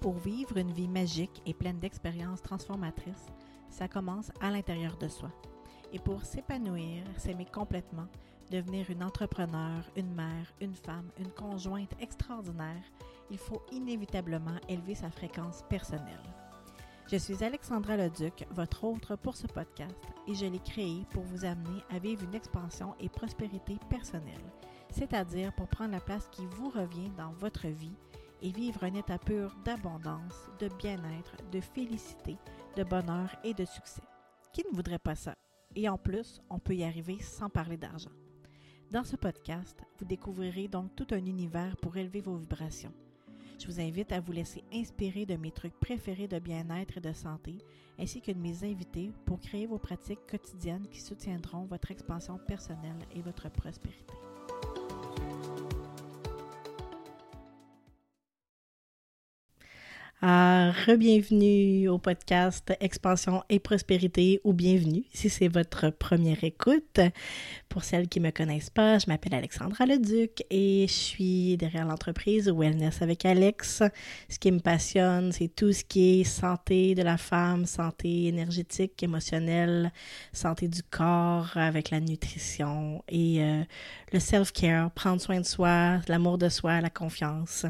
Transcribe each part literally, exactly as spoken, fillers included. Pour vivre une vie magique et pleine d'expériences transformatrices, ça commence à l'intérieur de soi. Et pour s'épanouir, s'aimer complètement, devenir une entrepreneure, une mère, une femme, une conjointe extraordinaire, il faut inévitablement élever sa fréquence personnelle. Je suis Alexandra Le Duc, votre hôte pour ce podcast, et je l'ai créé pour vous amener à vivre une expansion et prospérité personnelle, c'est-à-dire pour prendre la place qui vous revient dans votre vie et vivre un état pur d'abondance, de bien-être, de félicité, de bonheur et de succès. Qui ne voudrait pas ça? Et en plus, on peut y arriver sans parler d'argent. Dans ce podcast, vous découvrirez donc tout un univers pour élever vos vibrations. Je vous invite à vous laisser inspirer de mes trucs préférés de bien-être et de santé, ainsi que de mes invités pour créer vos pratiques quotidiennes qui soutiendront votre expansion personnelle et votre prospérité. Ah, re-bienvenue au podcast Expansion et Prospérité, ou bienvenue si c'est votre première écoute. Pour celles qui ne me connaissent pas, je m'appelle Alexandra Le Duc et je suis derrière l'entreprise Wellness avec Alex. Ce qui me passionne, c'est tout ce qui est santé de la femme, santé énergétique, émotionnelle, santé du corps avec la nutrition et euh, le self-care, prendre soin de soi, l'amour de soi, la confiance.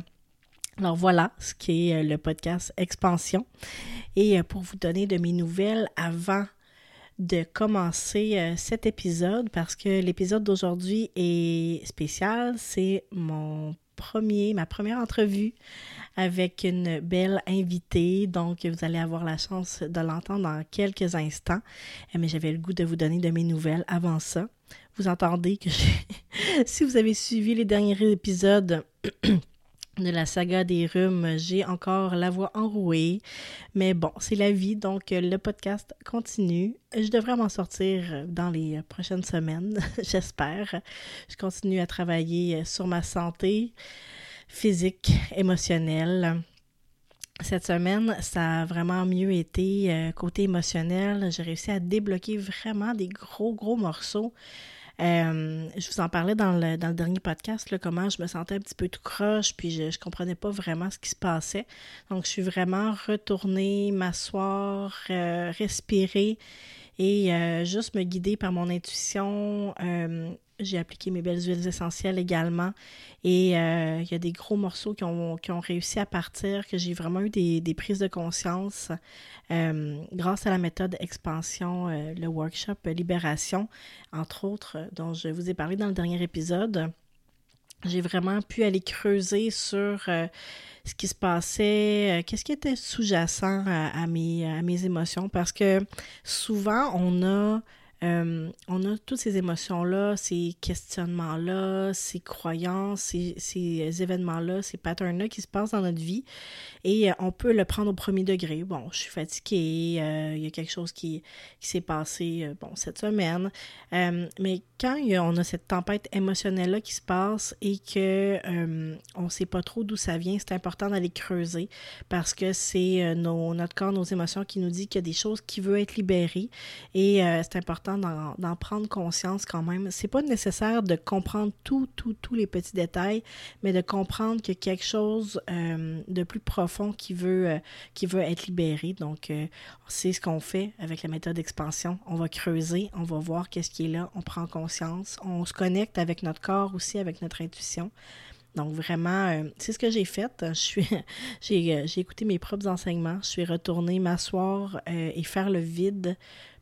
Alors voilà ce qui est le podcast Expansion. Et pour vous donner de mes nouvelles avant de commencer cet épisode, parce que l'épisode d'aujourd'hui est spécial, c'est mon premier, ma première entrevue avec une belle invitée. Donc vous allez avoir la chance de l'entendre dans quelques instants, mais j'avais le goût de vous donner de mes nouvelles avant ça. Vous entendez que j'ai... si vous avez suivi les derniers épisodes de la saga des rhumes, j'ai encore la voix enrouée, mais bon, c'est la vie, donc le podcast continue. Je devrais m'en sortir dans les prochaines semaines, j'espère. Je continue à travailler sur ma santé physique, émotionnelle. Cette semaine, ça a vraiment mieux été côté émotionnel. J'ai réussi à débloquer vraiment des gros, gros morceaux. Euh, je vous en parlais dans le, dans le dernier podcast, là, comment je me sentais un petit peu tout croche, puis je ne comprenais pas vraiment ce qui se passait. Donc, je suis vraiment retournée, m'asseoir, euh, respirer et euh, juste me guider par mon intuition. Euh, j'ai appliqué mes belles huiles essentielles également et euh, il y a des gros morceaux qui ont, qui ont réussi à partir, que j'ai vraiment eu des, des prises de conscience euh, grâce à la méthode expansion, euh, le workshop Libération, entre autres, dont je vous ai parlé dans le dernier épisode. J'ai vraiment pu aller creuser sur euh, ce qui se passait, euh, qu'est-ce qui était sous-jacent à, à, mes, à mes émotions, parce que souvent on a Euh, on a toutes ces émotions-là, ces questionnements-là, ces croyances, ces, ces événements-là, ces patterns-là qui se passent dans notre vie et on peut le prendre au premier degré. Bon, je suis fatiguée, euh, il y a quelque chose qui, qui s'est passé euh, bon, cette semaine, euh, mais quand on a cette tempête émotionnelle-là qui se passe et que euh, on ne sait pas trop d'où ça vient, c'est important d'aller creuser parce que c'est nos, notre corps, nos émotions qui nous dit qu'il y a des choses qui veulent être libérées et euh, c'est important D'en, d'en prendre conscience quand même. C'est pas nécessaire de comprendre tout, tout, tous les petits détails, mais de comprendre qu'il y a quelque chose euh, de plus profond qui veut, euh, qui veut être libéré. Donc, euh, c'est ce qu'on fait avec la méthode d'expansion. On va creuser, on va voir qu'est-ce qui est là, on prend conscience, on se connecte avec notre corps aussi, avec notre intuition. Donc vraiment, euh, c'est ce que j'ai fait. Je suis, j'ai, j'ai écouté mes propres enseignements. Je suis retournée m'asseoir euh, et faire le vide,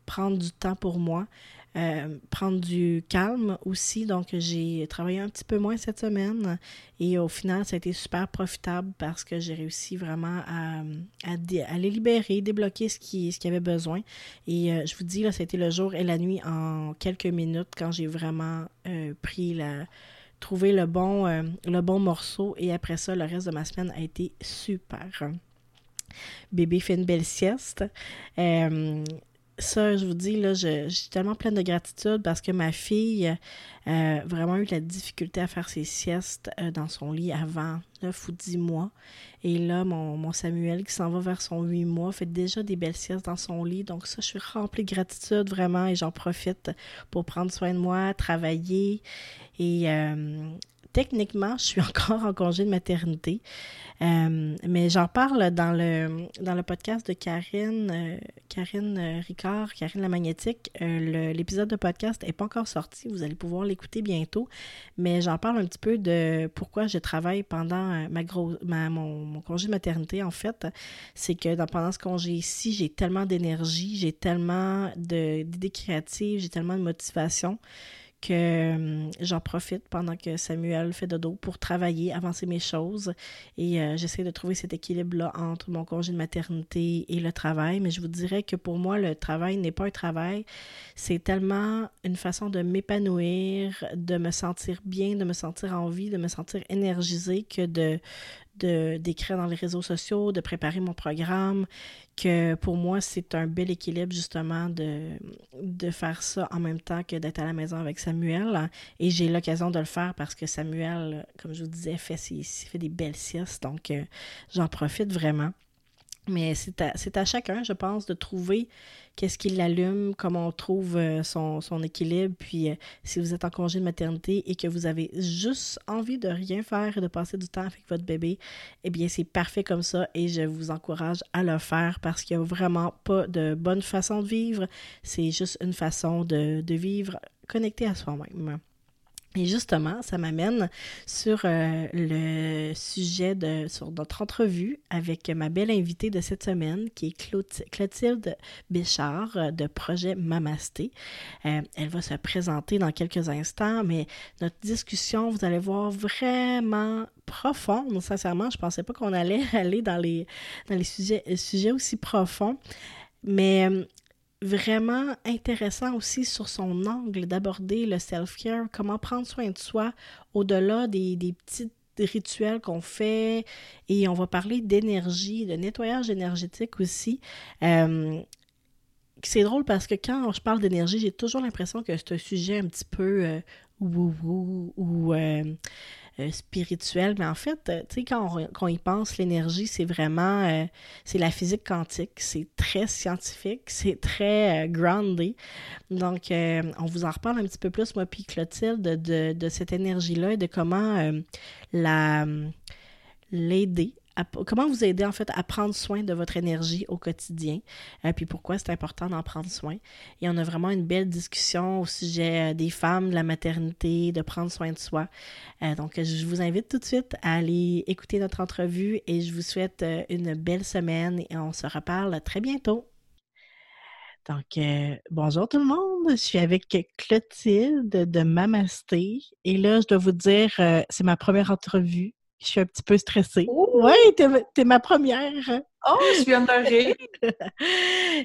prendre du temps pour moi, euh, prendre du calme aussi. Donc, j'ai travaillé un petit peu moins cette semaine et au final, ça a été super profitable parce que j'ai réussi vraiment à, à, dé- à les libérer, débloquer ce qui, ce qu'il y avait besoin. Et euh, je vous dis, là, ça a été le jour et la nuit en quelques minutes quand j'ai vraiment euh, pris la... trouvé le bon, euh, le bon morceau et après ça, le reste de ma semaine a été super. Bébé fait une belle sieste. Euh, Ça, je vous dis, là, je, je suis tellement pleine de gratitude parce que ma fille a euh, vraiment eu de la difficulté à faire ses siestes euh, dans son lit avant neuf ou dix mois. Et là, mon, mon Samuel qui s'en va vers son huit mois fait déjà des belles siestes dans son lit. Donc ça, je suis remplie de gratitude vraiment et j'en profite pour prendre soin de moi, travailler et... Euh, techniquement, je suis encore en congé de maternité, euh, mais j'en parle dans le dans le podcast de Karine, euh, Karine Ricard, Karine la Magnétique. Euh, le, l'épisode de podcast n'est pas encore sorti, vous allez pouvoir l'écouter bientôt, mais j'en parle un petit peu de pourquoi je travaille pendant ma gros, ma, mon, mon congé de maternité, en fait. C'est que dans, pendant ce congé-ci, j'ai tellement d'énergie, j'ai tellement de, d'idées créatives, j'ai tellement de motivation que euh, j'en profite pendant que Samuel fait dodo pour travailler, avancer mes choses. Et euh, j'essaie de trouver cet équilibre-là entre mon congé de maternité et le travail. Mais je vous dirais que pour moi, le travail n'est pas un travail. C'est tellement une façon de m'épanouir, de me sentir bien, de me sentir en vie, de me sentir énergisée que de... De, d'écrire dans les réseaux sociaux, de préparer mon programme, que pour moi, c'est un bel équilibre justement de, de faire ça en même temps que d'être à la maison avec Samuel. Et j'ai l'occasion de le faire parce que Samuel, comme je vous disais, fait, ses, fait des belles siestes, donc euh, j'en profite vraiment. Mais c'est à, c'est à chacun, je pense, de trouver qu'est-ce qui l'allume, comment on trouve son, son équilibre. Puis, si vous êtes en congé de maternité et que vous avez juste envie de rien faire et de passer du temps avec votre bébé, eh bien, c'est parfait comme ça et je vous encourage à le faire parce qu'il n'y a vraiment pas de bonne façon de vivre. C'est juste une façon de, de vivre connectée à soi-même. Et justement, ça m'amène sur euh, le sujet de sur notre entrevue avec ma belle invitée de cette semaine, qui est Clotilde Béchard de Projet Mamasté. Euh, elle va se présenter dans quelques instants, mais notre discussion, vous allez voir, vraiment profonde. Sincèrement, je ne pensais pas qu'on allait aller dans les, dans les sujets, sujets aussi profonds, mais... vraiment intéressant aussi sur son angle d'aborder le self-care, comment prendre soin de soi au-delà des, des petits rituels qu'on fait. Et on va parler d'énergie, de nettoyage énergétique aussi. Euh, c'est drôle parce que quand je parle d'énergie, j'ai toujours l'impression que c'est un sujet un petit peu euh, wouhou ou... Euh, spirituel, mais en fait, tu sais, quand on, quand on y pense, l'énergie, c'est vraiment, euh, c'est la physique quantique, c'est très scientifique, c'est très euh, groundé, donc euh, on vous en reparle un petit peu plus, moi puis Clotilde, de, de, de cette énergie-là et de comment euh, la, l'aider, à, comment vous aider en fait à prendre soin de votre énergie au quotidien, euh, puis pourquoi c'est important d'en prendre soin. Et on a vraiment une belle discussion au sujet des femmes, de la maternité, de prendre soin de soi. Euh, donc, je vous invite tout de suite à aller écouter notre entrevue et je vous souhaite euh, une belle semaine et on se reparle très bientôt. Donc, euh, bonjour tout le monde, je suis avec Clotilde de Mamasté et là, je dois vous dire, euh, c'est ma première entrevue. Je suis un petit peu stressée. Oh! Oui, t'es, t'es ma première. Oh, je suis honorée!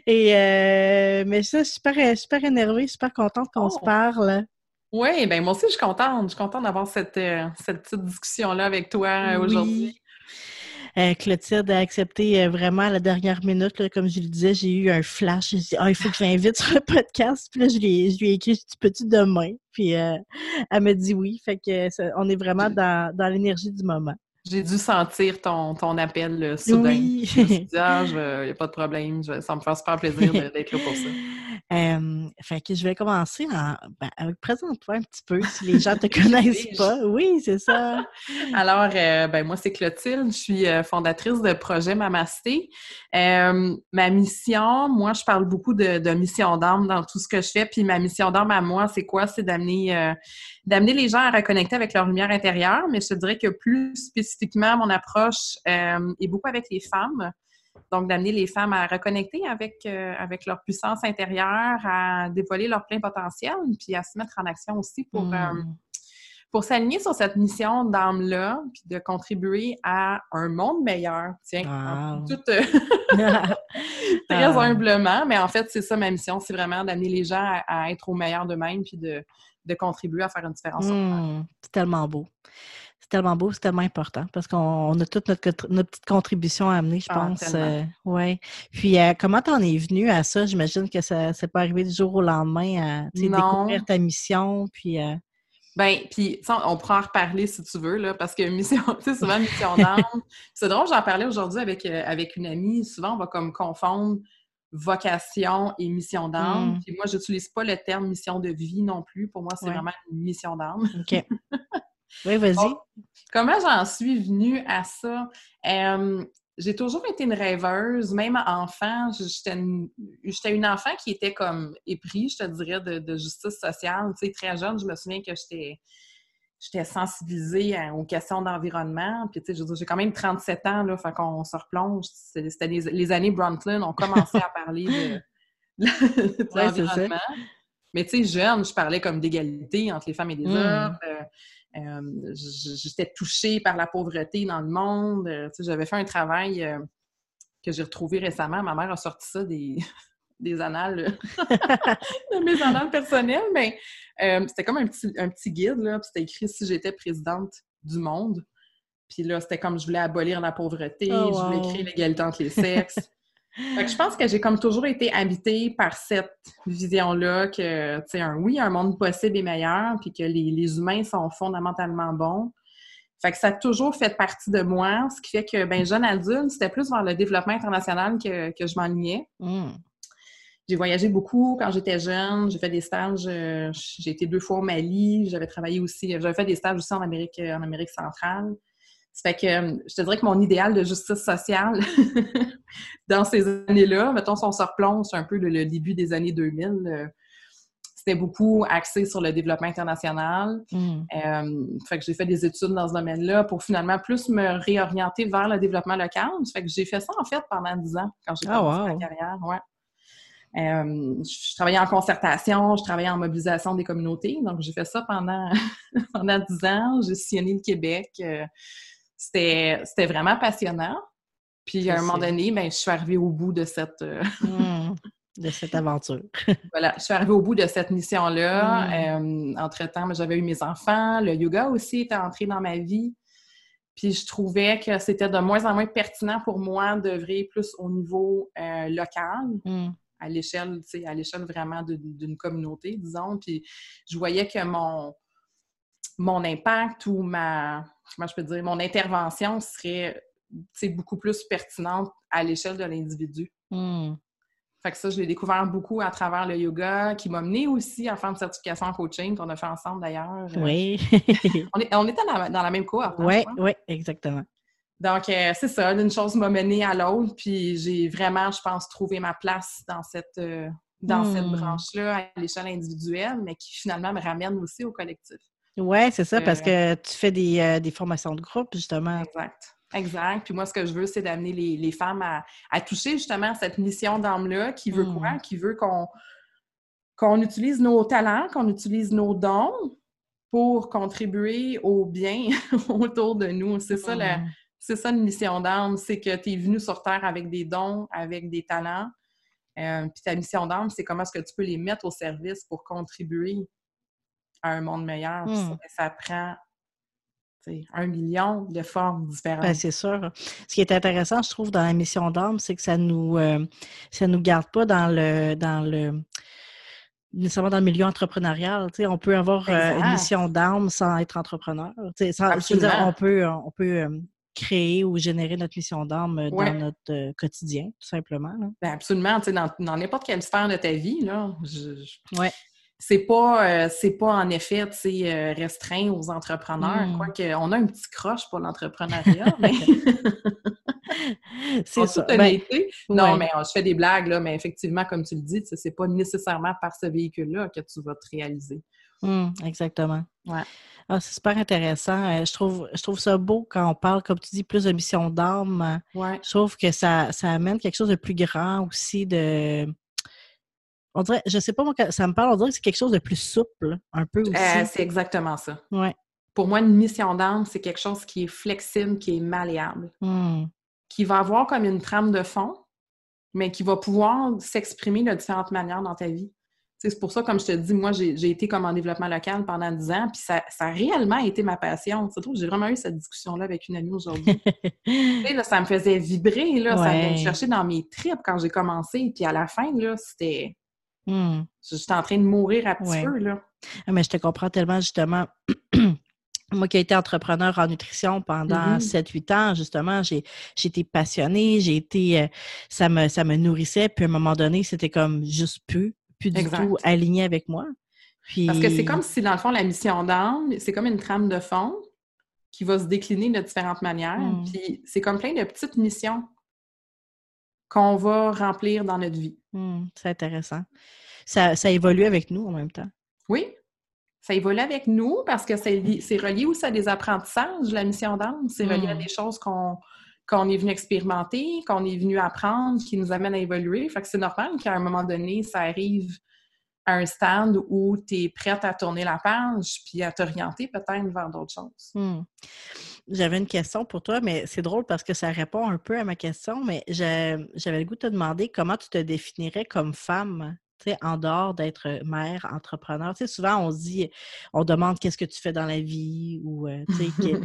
Et euh, mais ça, je suis super, super énervée, super contente qu'on oh. se parle. Oui, bien moi aussi, je suis contente. Je suis contente d'avoir cette, euh, cette petite discussion-là avec toi euh, aujourd'hui. Oui. Euh, Clotilde a accepté euh, vraiment à la dernière minute, là, comme je le disais, j'ai eu un flash, j'ai dit « Ah, oh, il faut que je l'invite sur le podcast », puis là, je lui, je lui ai écrit « Tu peux-tu demain? » Puis euh, elle m'a dit oui, fait que ça, on est vraiment dans, dans l'énergie du moment. J'ai dû sentir ton, ton appel là, soudain. Oui. Je me suis dit, ah, il n'y a pas de problème, je, ça me fait super plaisir d'être là pour ça. Euh, fait que je vais commencer en... Ben, présente-toi un petit peu si les gens ne te connaissent pas. Oui, c'est ça. Alors, euh, ben moi, c'est Clotilde. Je suis euh, fondatrice de Projet Mamasté. Euh, ma mission, moi, je parle beaucoup de, de mission d'âme dans tout ce que je fais. Puis ma mission d'âme à moi, c'est quoi? C'est d'amener, euh, d'amener les gens à reconnecter avec leur lumière intérieure. Mais je te dirais que plus spécifiquement, mon approche euh, est beaucoup avec les femmes. Donc, d'amener les femmes à reconnecter avec, euh, avec leur puissance intérieure, à dévoiler leur plein potentiel, puis à se mettre en action aussi pour, mmh. euh, pour s'aligner sur cette mission d'âme-là, puis de contribuer à un monde meilleur. Tiens, wow. tout euh, très ah. humblement, mais en fait, c'est ça ma mission, c'est vraiment d'amener les gens à, à être au meilleur d'eux-mêmes, puis de, de contribuer à faire une différence. Mmh. C'est tellement beau. C'est tellement beau, c'est tellement important parce qu'on on a toute notre, notre petite contribution à amener, je ah, pense. Euh, ouais. Puis, euh, comment t'en es venue à ça? J'imagine que ça c'est pas arrivé du jour au lendemain à découvrir ta mission. Puis, euh... ben, puis on pourra en reparler si tu veux, là, parce que mission, tu sais, souvent mission d'âme. C'est drôle, j'en parlais aujourd'hui avec, euh, avec une amie. Souvent, on va comme confondre vocation et mission d'âme. Mm. Puis moi, j'utilise pas le terme mission de vie non plus. Pour moi, c'est ouais. vraiment une mission d'âme. OK. Oui, vas-y. Donc, comment j'en suis venue à ça? Euh, j'ai toujours été une rêveuse, même enfant. J'étais une, j'étais une enfant qui était comme épris, je te dirais, de, de justice sociale. Tu sais, très jeune, je me souviens que j'étais... J'étais sensibilisée aux questions d'environnement. Puis, tu sais, j'ai quand même trente-sept ans, là, fait qu'on se replonge. C'était les, les années Brundtland, on commençait à parler de, de, de ouais, l'environnement. Mais, tu sais, jeune, je parlais comme d'égalité entre les femmes et les mm. hommes. Euh, euh, j'étais touchée par la pauvreté dans le monde. Euh, tu sais, j'avais fait un travail euh, que j'ai retrouvé récemment. Ma mère a sorti ça des... des annales, de mes annales personnelles, mais euh, c'était comme un petit, un petit guide, là, puis c'était écrit « Si j'étais présidente du monde ». Puis là, c'était comme « Je voulais abolir la pauvreté oh, »,« wow. Je voulais créer l'égalité entre les sexes ». Fait que je pense que j'ai comme toujours été habitée par cette vision-là que, tu sais, un oui, un monde possible est meilleur, puis que les, les humains sont fondamentalement bons. Fait que ça a toujours fait partie de moi, ce qui fait que, ben jeune adulte, c'était plus vers le développement international que, que je m'enlignais. Mm. J'ai voyagé beaucoup quand j'étais jeune, j'ai fait des stages, euh, j'ai été deux fois au Mali, j'avais travaillé aussi, j'avais fait des stages aussi en Amérique, en Amérique centrale. Ça fait que je te dirais que mon idéal de justice sociale dans ces années-là, mettons si on se replonge un peu le, le début des années deux mille, euh, c'était beaucoup axé sur le développement international. Mm. Euh, fait que j'ai fait des études dans ce domaine-là pour finalement plus me réorienter vers le développement local. Ça fait que j'ai fait ça en fait pendant dix ans quand j'ai commencé oh, wow. ma carrière. Ouais. Euh, je travaillais en concertation, je travaillais en mobilisation des communautés. Donc, j'ai fait ça pendant, pendant dix ans. J'ai sillonné le Québec. Euh, c'était, c'était vraiment passionnant. Puis, à un moment donné, ben, je suis arrivée au bout de cette... Euh... Mmh, de cette aventure. Voilà, je suis arrivée au bout de cette mission-là. Mmh. Euh, entre-temps, j'avais eu mes enfants. Le yoga aussi était entré dans ma vie. Puis, je trouvais que c'était de moins en moins pertinent pour moi d'œuvrer plus au niveau euh, local. Mmh. à l'échelle, tu sais, à l'échelle vraiment d'une communauté, disons. Puis je voyais que mon, mon impact ou ma, comment je peux dire, mon intervention serait, tu sais, beaucoup plus pertinente à l'échelle de l'individu. Mm. Fait que ça, je l'ai découvert beaucoup à travers le yoga, qui m'a menée aussi à faire une certification en coaching qu'on a fait ensemble, d'ailleurs. Oui. on, est, on était dans la, dans la même cohorte. Oui, oui, exactement. Donc, euh, c'est ça, l'une chose m'a menée à l'autre, puis j'ai vraiment, je pense, trouvé ma place dans cette, euh, dans mmh. cette branche-là à l'échelle individuelle, mais qui finalement me ramène aussi au collectif. Oui, c'est ça, euh, parce que tu fais des, euh, des formations de groupe, justement. Exact, exact. Puis moi, ce que je veux, c'est d'amener les, les femmes à, à toucher justement cette mission d'âme-là qui veut mmh. quoi? Qui veut qu'on, qu'on utilise nos talents, qu'on utilise nos dons pour contribuer au bien autour de nous. C'est mmh. ça la... C'est ça, une mission d'âme, c'est que tu es venu sur Terre avec des dons, avec des talents. Euh, Puis ta mission d'âme, c'est comment est-ce que tu peux les mettre au service pour contribuer à un monde meilleur. Mmh. Ça, ça prend un million de formes différentes. Bien, c'est sûr. Ce qui est intéressant, je trouve, dans la mission d'âme, c'est que ça nous, euh, ça nous garde pas dans le... Dans le... nécessairement dans le milieu entrepreneurial. Tu sais, on peut avoir euh, une mission d'âme sans être entrepreneur. Tu sais, sans, je veux dire, on peut... On peut euh, créer ou générer notre mission d'âme dans ouais. notre euh, quotidien, tout simplement. Là. Ben absolument. Tu sais, dans, dans n'importe quelle sphère de ta vie, là, je, je... Ouais. c'est pas, euh, c'est pas en effet euh, restreint aux entrepreneurs. Mm. Quoique, on a un petit croche pour l'entrepreneuriat, mais... c'est ça. Ben, non, ouais. mais on, je fais des blagues, là, mais effectivement, comme tu le dis, c'est pas nécessairement par ce véhicule-là que tu vas te réaliser. Mm, exactement. Ouais. Ah, c'est super intéressant. Je trouve, je trouve ça beau quand on parle, comme tu dis, plus de mission d'âme. Ouais. Je trouve que ça, ça amène quelque chose de plus grand aussi, de... On dirait, je sais pas, moi, ça me parle, on dirait que c'est quelque chose de plus souple, un peu aussi. Euh, c'est exactement ça. Ouais. Pour moi, une mission d'âme, c'est quelque chose qui est flexible, qui est malléable, mm. qui va avoir comme une trame de fond, mais qui va pouvoir s'exprimer de différentes manières dans ta vie. C'est pour ça, comme je te dis, moi, j'ai, j'ai été comme en développement local pendant dix ans, puis ça, ça a réellement été ma passion. Tu sais, j'ai vraiment eu cette discussion-là avec une amie aujourd'hui. Tu sais, là, ça me faisait vibrer, là, ouais. ça me cherchait dans mes tripes quand j'ai commencé, puis à la fin, là, c'était... Mm. J'étais en train de mourir à petit ouais. peu, là. Ah, mais je te comprends tellement, justement... Moi qui ai été entrepreneur en nutrition pendant mm-hmm. sept huit ans, justement, j'ai, j'ai été passionnée, j'ai été... Ça me, ça me nourrissait, puis à un moment donné, c'était comme juste plus. Plus du exact. Tout aligné avec moi. Puis... Parce que c'est comme si, dans le fond, la mission d'âme, c'est comme une trame de fond, qui va se décliner de différentes manières. Mm. Puis c'est comme plein de petites missions qu'on va remplir dans notre vie. Mm. C'est intéressant. Ça, ça évolue avec nous en même temps. Oui, ça évolue avec nous parce que c'est, c'est relié aussi à des apprentissages, la mission d'âme. C'est relié mm. à des choses qu'on... qu'on est venu expérimenter, qu'on est venu apprendre, qui nous amène à évoluer. Fait que c'est normal qu'à un moment donné, ça arrive à un stade où tu es prête à tourner la page puis à t'orienter peut-être vers d'autres choses. Hmm. J'avais une question pour toi, mais c'est drôle parce que ça répond un peu à ma question, mais je, j'avais le goût de te demander comment tu te définirais comme femme, tu sais, en dehors d'être mère, entrepreneur. Tu sais, souvent, on se dit, on demande qu'est-ce que tu fais dans la vie ou, euh, tu sais,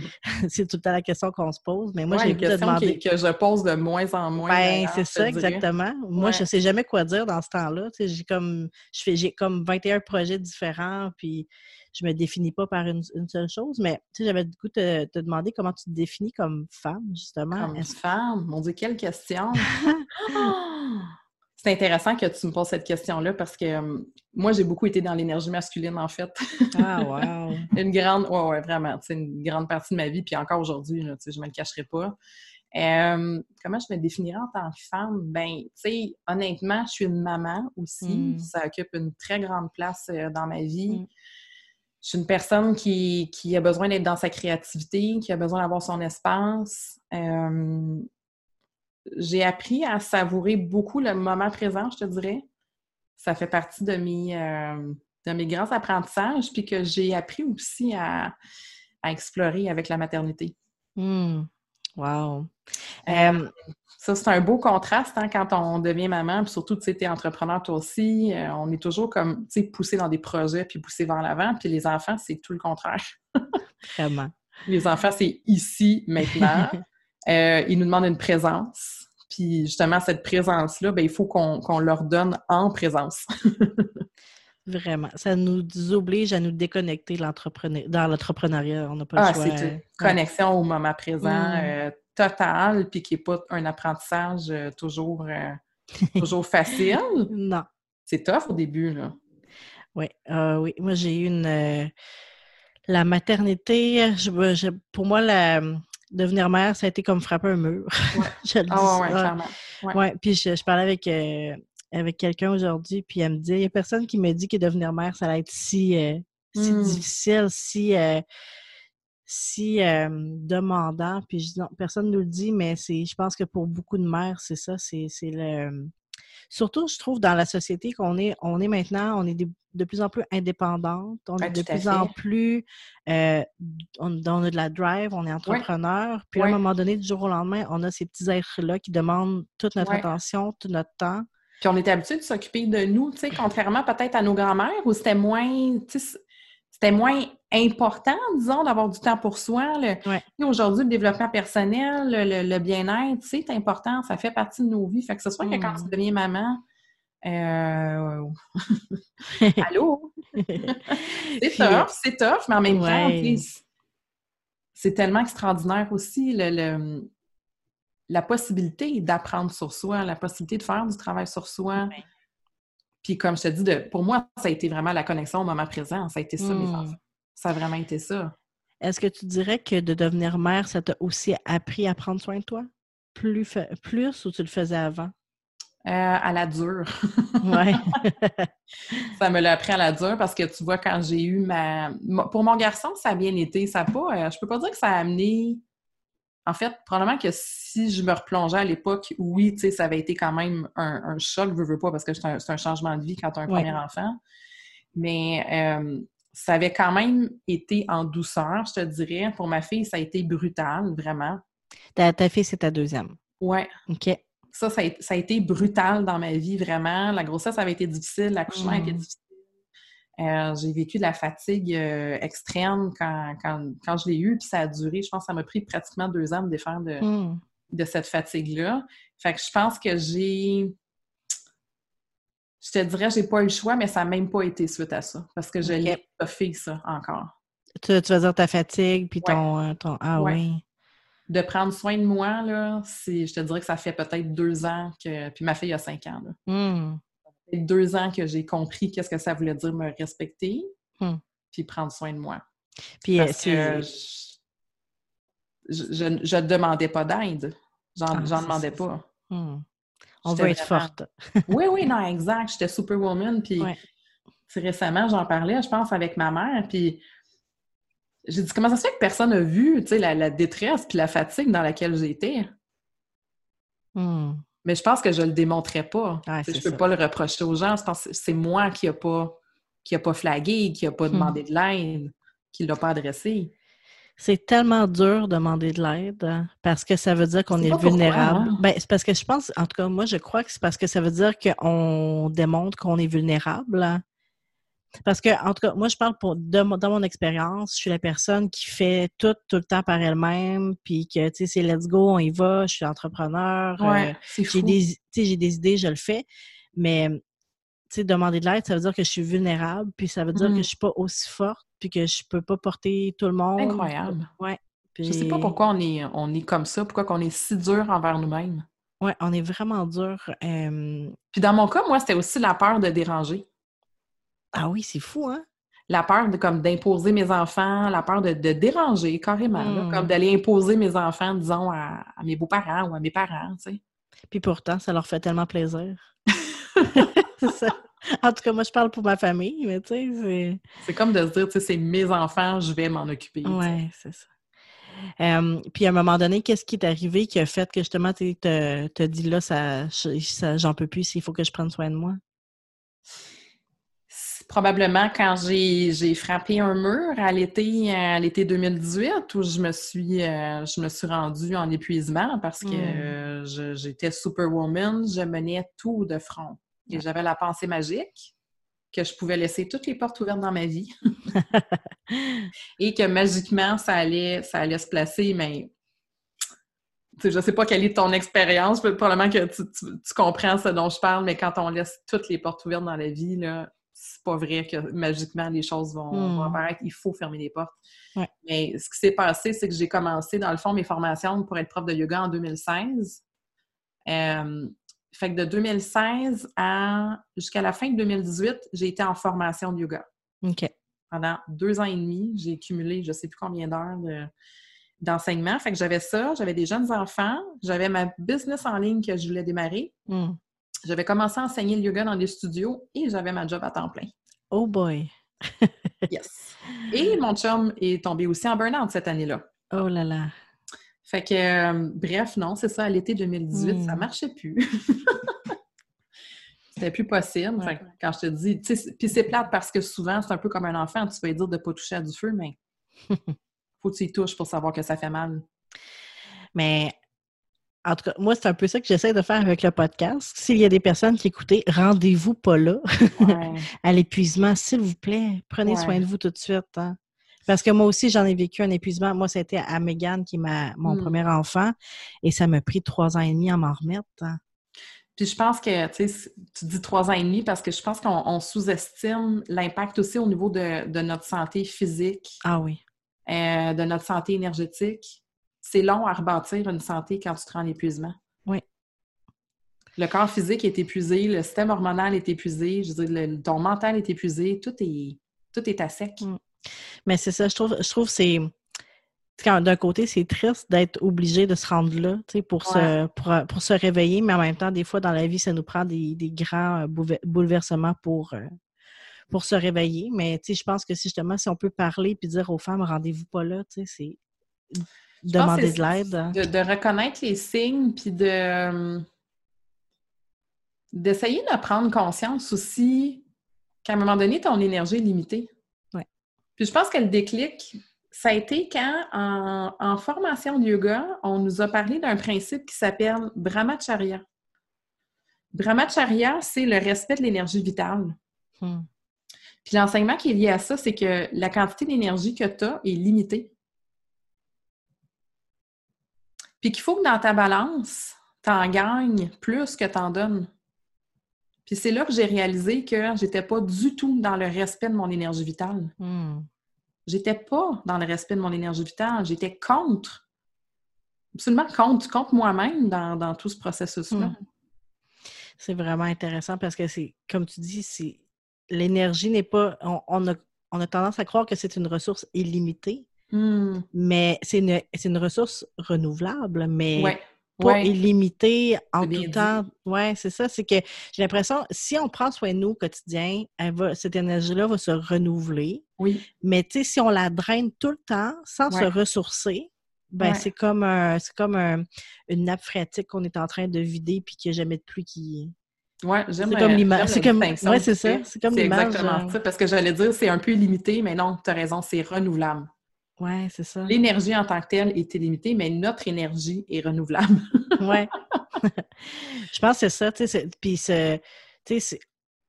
c'est tout le temps la question qu'on se pose. Mais moi, ouais, j'ai une question demander... que je pose de moins en moins. Ben, c'est ça, exactement. Dirais. Moi, ouais. je sais jamais quoi dire dans ce temps-là. Tu sais, j'ai comme, je fais, j'ai comme vingt et un projets différents, puis je me définis pas par une, une seule chose. Mais, tu sais, j'avais le goût de te, te demander comment tu te définis comme femme, justement. Comme Est-ce... femme? Mon Dieu, quelle question! C'est intéressant que tu me poses cette question-là parce que euh, moi, j'ai beaucoup été dans l'énergie masculine, en fait. Ah, wow! Une grande... Ouais, ouais, vraiment. C'est une grande partie de ma vie. Puis encore aujourd'hui, là, je ne me le cacherai pas. Euh, comment je me définirais en tant que femme? Bien, tu sais, honnêtement, je suis une maman aussi. Mm. Ça occupe une très grande place euh, dans ma vie. Mm. Je suis une personne qui, qui a besoin d'être dans sa créativité, qui a besoin d'avoir son espace. Euh, J'ai appris à savourer beaucoup le moment présent, je te dirais. Ça fait partie de mes, euh, de mes grands apprentissages, puis que j'ai appris aussi à, à explorer avec la maternité. Mm. Wow! Euh, ça, c'est un beau contraste hein, quand on devient maman, puis surtout, tu sais, t'es entrepreneur toi aussi. Euh, on est toujours comme, tu sais, poussé dans des projets, puis poussé vers l'avant, puis les enfants, c'est tout le contraire. Vraiment. Les enfants, c'est ici, maintenant. Euh, ils nous demandent une présence. Puis justement, cette présence-là, bien, il faut qu'on, qu'on leur donne en présence. Vraiment. Ça nous oblige à nous déconnecter l'entrepreneur... dans l'entrepreneuriat. On n'a pas ah, le choix. C'est une ouais. connexion au moment présent mm. euh, totale, puis qui n'est pas un apprentissage euh, toujours, euh, toujours facile. Non. C'est tough au début, là. Oui. Euh, oui. Moi, j'ai eu une... Euh, la maternité... Je, je, pour moi, la... Devenir mère, ça a été comme frapper un mur. Ouais. je le dis. Oh, ouais, clairement. Ouais. Ouais. Puis je, je parlais avec, euh, avec quelqu'un aujourd'hui, puis elle me dit, il n'y a personne qui me dit que devenir mère, ça va être si, euh, si mm. difficile, si, euh, si euh, demandant. Puis je dis, non, personne ne nous le dit, mais c'est, je pense que pour beaucoup de mères, c'est ça, c'est, c'est le... Surtout, je trouve, dans la société qu'on est, on est maintenant, on est de plus en plus indépendante, on est de plus en plus, euh, on, on a de la drive, on est entrepreneur, ouais. puis ouais. à un moment donné, du jour au lendemain, on a ces petits êtres-là qui demandent toute notre ouais. attention, tout notre temps. Puis on était habitué de s'occuper de nous, tu sais, contrairement peut-être à nos grands-mères, où c'était moins, tu sais, c'était moins important, disons, d'avoir du temps pour soi. Le, ouais. Aujourd'hui, le développement personnel, le, le bien-être, c'est important, ça fait partie de nos vies. Fait que ce soit mm. que quand tu deviens maman, euh... allô? c'est tough, c'est tough, mais en même ouais. temps, c'est tellement extraordinaire aussi le, le, la possibilité d'apprendre sur soi, la possibilité de faire du travail sur soi. Ouais. Puis comme je te dis, de, pour moi, ça a été vraiment la connexion au moment présent. Ça a été ça, mmh. mes enfants. Ça a vraiment été ça. Est-ce que tu dirais que de devenir mère, ça t'a aussi appris à prendre soin de toi? Plus, fa- plus ou tu le faisais avant? Euh, à la dure. Ouais. Ça me l'a appris à la dure parce que tu vois, quand j'ai eu ma... Pour mon garçon, ça a bien été. Ça a pas... Je peux pas dire que ça a amené... En fait, probablement que si je me replongeais à l'époque, oui, tu sais, ça avait été quand même un, un choc, veux, veux pas, parce que c'est un, c'est un changement de vie quand tu as un ouais. premier enfant. Mais euh, ça avait quand même été en douceur, je te dirais. Pour ma fille, ça a été brutal, vraiment. Ta, ta fille, c'est ta deuxième? Oui. OK. Ça, ça a, ça a été brutal dans ma vie, vraiment. La grossesse avait été difficile, l'accouchement mmh. a été difficile. Euh, j'ai vécu de la fatigue euh, extrême quand, quand, quand je l'ai eue, puis ça a duré, je pense que ça m'a pris pratiquement deux ans de me défaire de, mm. de cette fatigue-là. Fait que je pense que j'ai... Je te dirais, j'ai pas eu le choix, mais ça n'a même pas été suite à ça, parce que je okay. l'ai pas fait, ça, encore. Tu, tu vas dire ta fatigue, puis ouais. ton, ton... Ah ouais. oui! De prendre soin de moi, là, c'est, je te dirais que ça fait peut-être deux ans que... Puis ma fille a cinq ans, là. Mm. Deux ans que j'ai compris qu'est-ce que ça voulait dire me respecter, hmm. puis prendre soin de moi. Puis parce c'est... que je, je ne demandais pas d'aide. J'en ah, demandais pas. Hmm. On veut être vraiment... forte. Oui, oui, non, exact. J'étais superwoman. Puis ouais. récemment, j'en parlais, je pense, avec ma mère. Puis j'ai dit, comment ça se fait que personne n'a vu la, la détresse puis la fatigue dans laquelle j'étais? Hmm. Mais je pense que je ne le démontrais pas. Ouais, je ne peux ça. pas le reprocher aux gens. Je pense que c'est moi qui n'a pas, qui a pas flagué, qui n'a pas demandé hmm. de l'aide, qui ne l'a pas adressé. C'est tellement dur de demander de l'aide hein, parce que ça veut dire qu'on est, est vulnérable. Pourquoi, hein? Ben, c'est parce que je pense, en tout cas, moi, je crois que c'est parce que ça veut dire qu'on démontre qu'on est vulnérable. Hein. Parce que, en tout cas, moi, je parle pour de, dans mon expérience, je suis la personne qui fait tout, tout le temps par elle-même, puis que, tu sais, c'est let's go, on y va, je suis entrepreneur, ouais, euh, j'ai des, tu sais, j'ai des idées, je le fais, mais, tu sais, demander de l'aide, ça veut dire que je suis vulnérable, puis ça veut dire mm. que je suis pas aussi forte, puis que je peux pas porter tout le monde. Incroyable. Ouais. Puis... Je sais pas pourquoi on est, on est comme ça, pourquoi qu'on est si dur envers nous-mêmes. Ouais, on est vraiment dur. Euh... Puis dans mon cas, moi, c'était aussi la peur de déranger. Ah oui, c'est fou, hein? La peur de, comme d'imposer mes enfants, la peur de, de déranger carrément, mm. là, comme d'aller imposer mes enfants, disons, à, à mes beaux-parents ou à mes parents, tu sais. Puis pourtant, ça leur fait tellement plaisir. C'est ça. En tout cas, moi, je parle pour ma famille, mais tu sais, c'est... C'est comme de se dire, tu sais, c'est mes enfants, je vais m'en occuper. Oui, c'est ça. Euh, puis à un moment donné, qu'est-ce qui est arrivé qui a fait que justement, tu te, te dis là, ça, ça, j'en peux plus, il faut que je prenne soin de moi? Probablement quand j'ai, j'ai frappé un mur à l'été, à l'été deux mille dix-huit, où je me suis, euh, je me suis rendue en épuisement parce que mm. euh, je, j'étais superwoman, je menais tout de front. Et ouais. j'avais la pensée magique que je pouvais laisser toutes les portes ouvertes dans ma vie. Et que magiquement, ça allait, ça allait se placer, mais... Je ne sais pas quelle est ton expérience, probablement que tu, tu, tu comprends ce dont je parle, mais quand on laisse toutes les portes ouvertes dans la vie, là... C'est pas vrai que magiquement les choses vont, mmh. vont apparaître. Il faut fermer les portes. Ouais. Mais ce qui s'est passé, c'est que j'ai commencé, dans le fond, mes formations pour être prof de yoga en deux mille seize. Euh, fait que de deux mille seize à jusqu'à la fin de deux mille dix-huit, j'ai été en formation de yoga. OK. Pendant deux ans et demi, j'ai cumulé je sais plus combien d'heures de, d'enseignement. Fait que j'avais ça, j'avais des jeunes enfants, j'avais ma business en ligne que je voulais démarrer. Mmh. J'avais commencé à enseigner le yoga dans des studios et j'avais ma job à temps plein. Oh boy! Yes! Et mon chum est tombé aussi en burn-out cette année-là. Oh là là! Fait que, euh, bref, non, c'est ça, à l'été deux mille dix-huit, mm. ça marchait plus. C'était plus possible. Ouais. Fait que quand je te dis... Puis c'est plate parce que souvent, c'est un peu comme un enfant, tu vas lui dire de ne pas toucher à du feu, mais faut que tu y touches pour savoir que ça fait mal. Mais... En tout cas, moi, c'est un peu ça que j'essaie de faire avec le podcast. S'il y a des personnes qui écoutent, rendez-vous pas là ouais. à l'épuisement, s'il vous plaît. Prenez ouais. soin de vous tout de suite. Hein? Parce que moi aussi, j'en ai vécu un épuisement. Moi, c'était à Mégane, qui est ma, mon mm. premier enfant, et ça m'a pris trois ans et demi à m'en remettre. Hein? Puis je pense que, tu sais, tu dis trois ans et demi parce que je pense qu'on on sous-estime l'impact aussi au niveau de, de notre santé physique. Ah oui. Euh, de notre santé énergétique. C'est long à rebâtir une santé quand tu te rends en épuisement. Oui. Le corps physique est épuisé, le système hormonal est épuisé, je veux dire, le, ton mental est épuisé, tout est, tout est à sec. Mm. Mais c'est ça, je trouve, je trouve que c'est... Quand, d'un côté, c'est triste d'être obligé de se rendre là, tu sais, pour, ouais. se, pour, pour se réveiller, mais en même temps, des fois, dans la vie, ça nous prend des, des grands bouleversements pour... Euh, pour se réveiller. Mais, tu sais, je pense que si, justement, si on peut parler puis dire aux femmes, rendez-vous pas là, tu sais, c'est... Demander de l'aide. De, de reconnaître les signes, puis de d'essayer de prendre conscience aussi qu'à un moment donné, ton énergie est limitée. Ouais. Puis je pense que le déclic, ça a été quand, en, en formation de yoga, on nous a parlé d'un principe qui s'appelle brahmacharya. Brahmacharya, c'est le respect de l'énergie vitale. Hum. Puis l'enseignement qui est lié à ça, c'est que la quantité d'énergie que tu as est limitée. Puis qu'il faut que dans ta balance, t'en gagnes plus que t'en donnes. Puis c'est là que j'ai réalisé que j'étais pas du tout dans le respect de mon énergie vitale. Mm. J'étais pas dans le respect de mon énergie vitale. J'étais contre. Absolument contre. Contre moi-même dans, dans tout ce processus-là. Mm. C'est vraiment intéressant parce que c'est, comme tu dis, c'est l'énergie n'est pas... On, on, a, on a tendance à croire que c'est une ressource illimitée. Mm. Mais c'est une, c'est une ressource renouvelable, mais ouais. pas ouais. illimitée en tout dit. temps. Oui, c'est ça. C'est que j'ai l'impression, si on prend soin de nous au quotidien, elle va, cette énergie-là va se renouveler. Oui. Mais tu sais, si on la draine tout le temps sans ouais. se ressourcer, ben ouais. c'est comme, un, c'est comme un, une nappe phréatique qu'on est en train de vider puis qu'il n'y a jamais de pluie qui... Ouais, j'aime, c'est comme l'image. C'est comme, ouais, c'est ça. C'est comme c'est l'image. Exactement euh... ça, parce que j'allais dire, c'est un peu illimité, mais non, tu as raison, c'est renouvelable. Ouais, c'est ça. L'énergie en tant que telle est illimitée, mais notre énergie est renouvelable. Ouais. Je pense que c'est ça, tu sais. Puis, tu sais,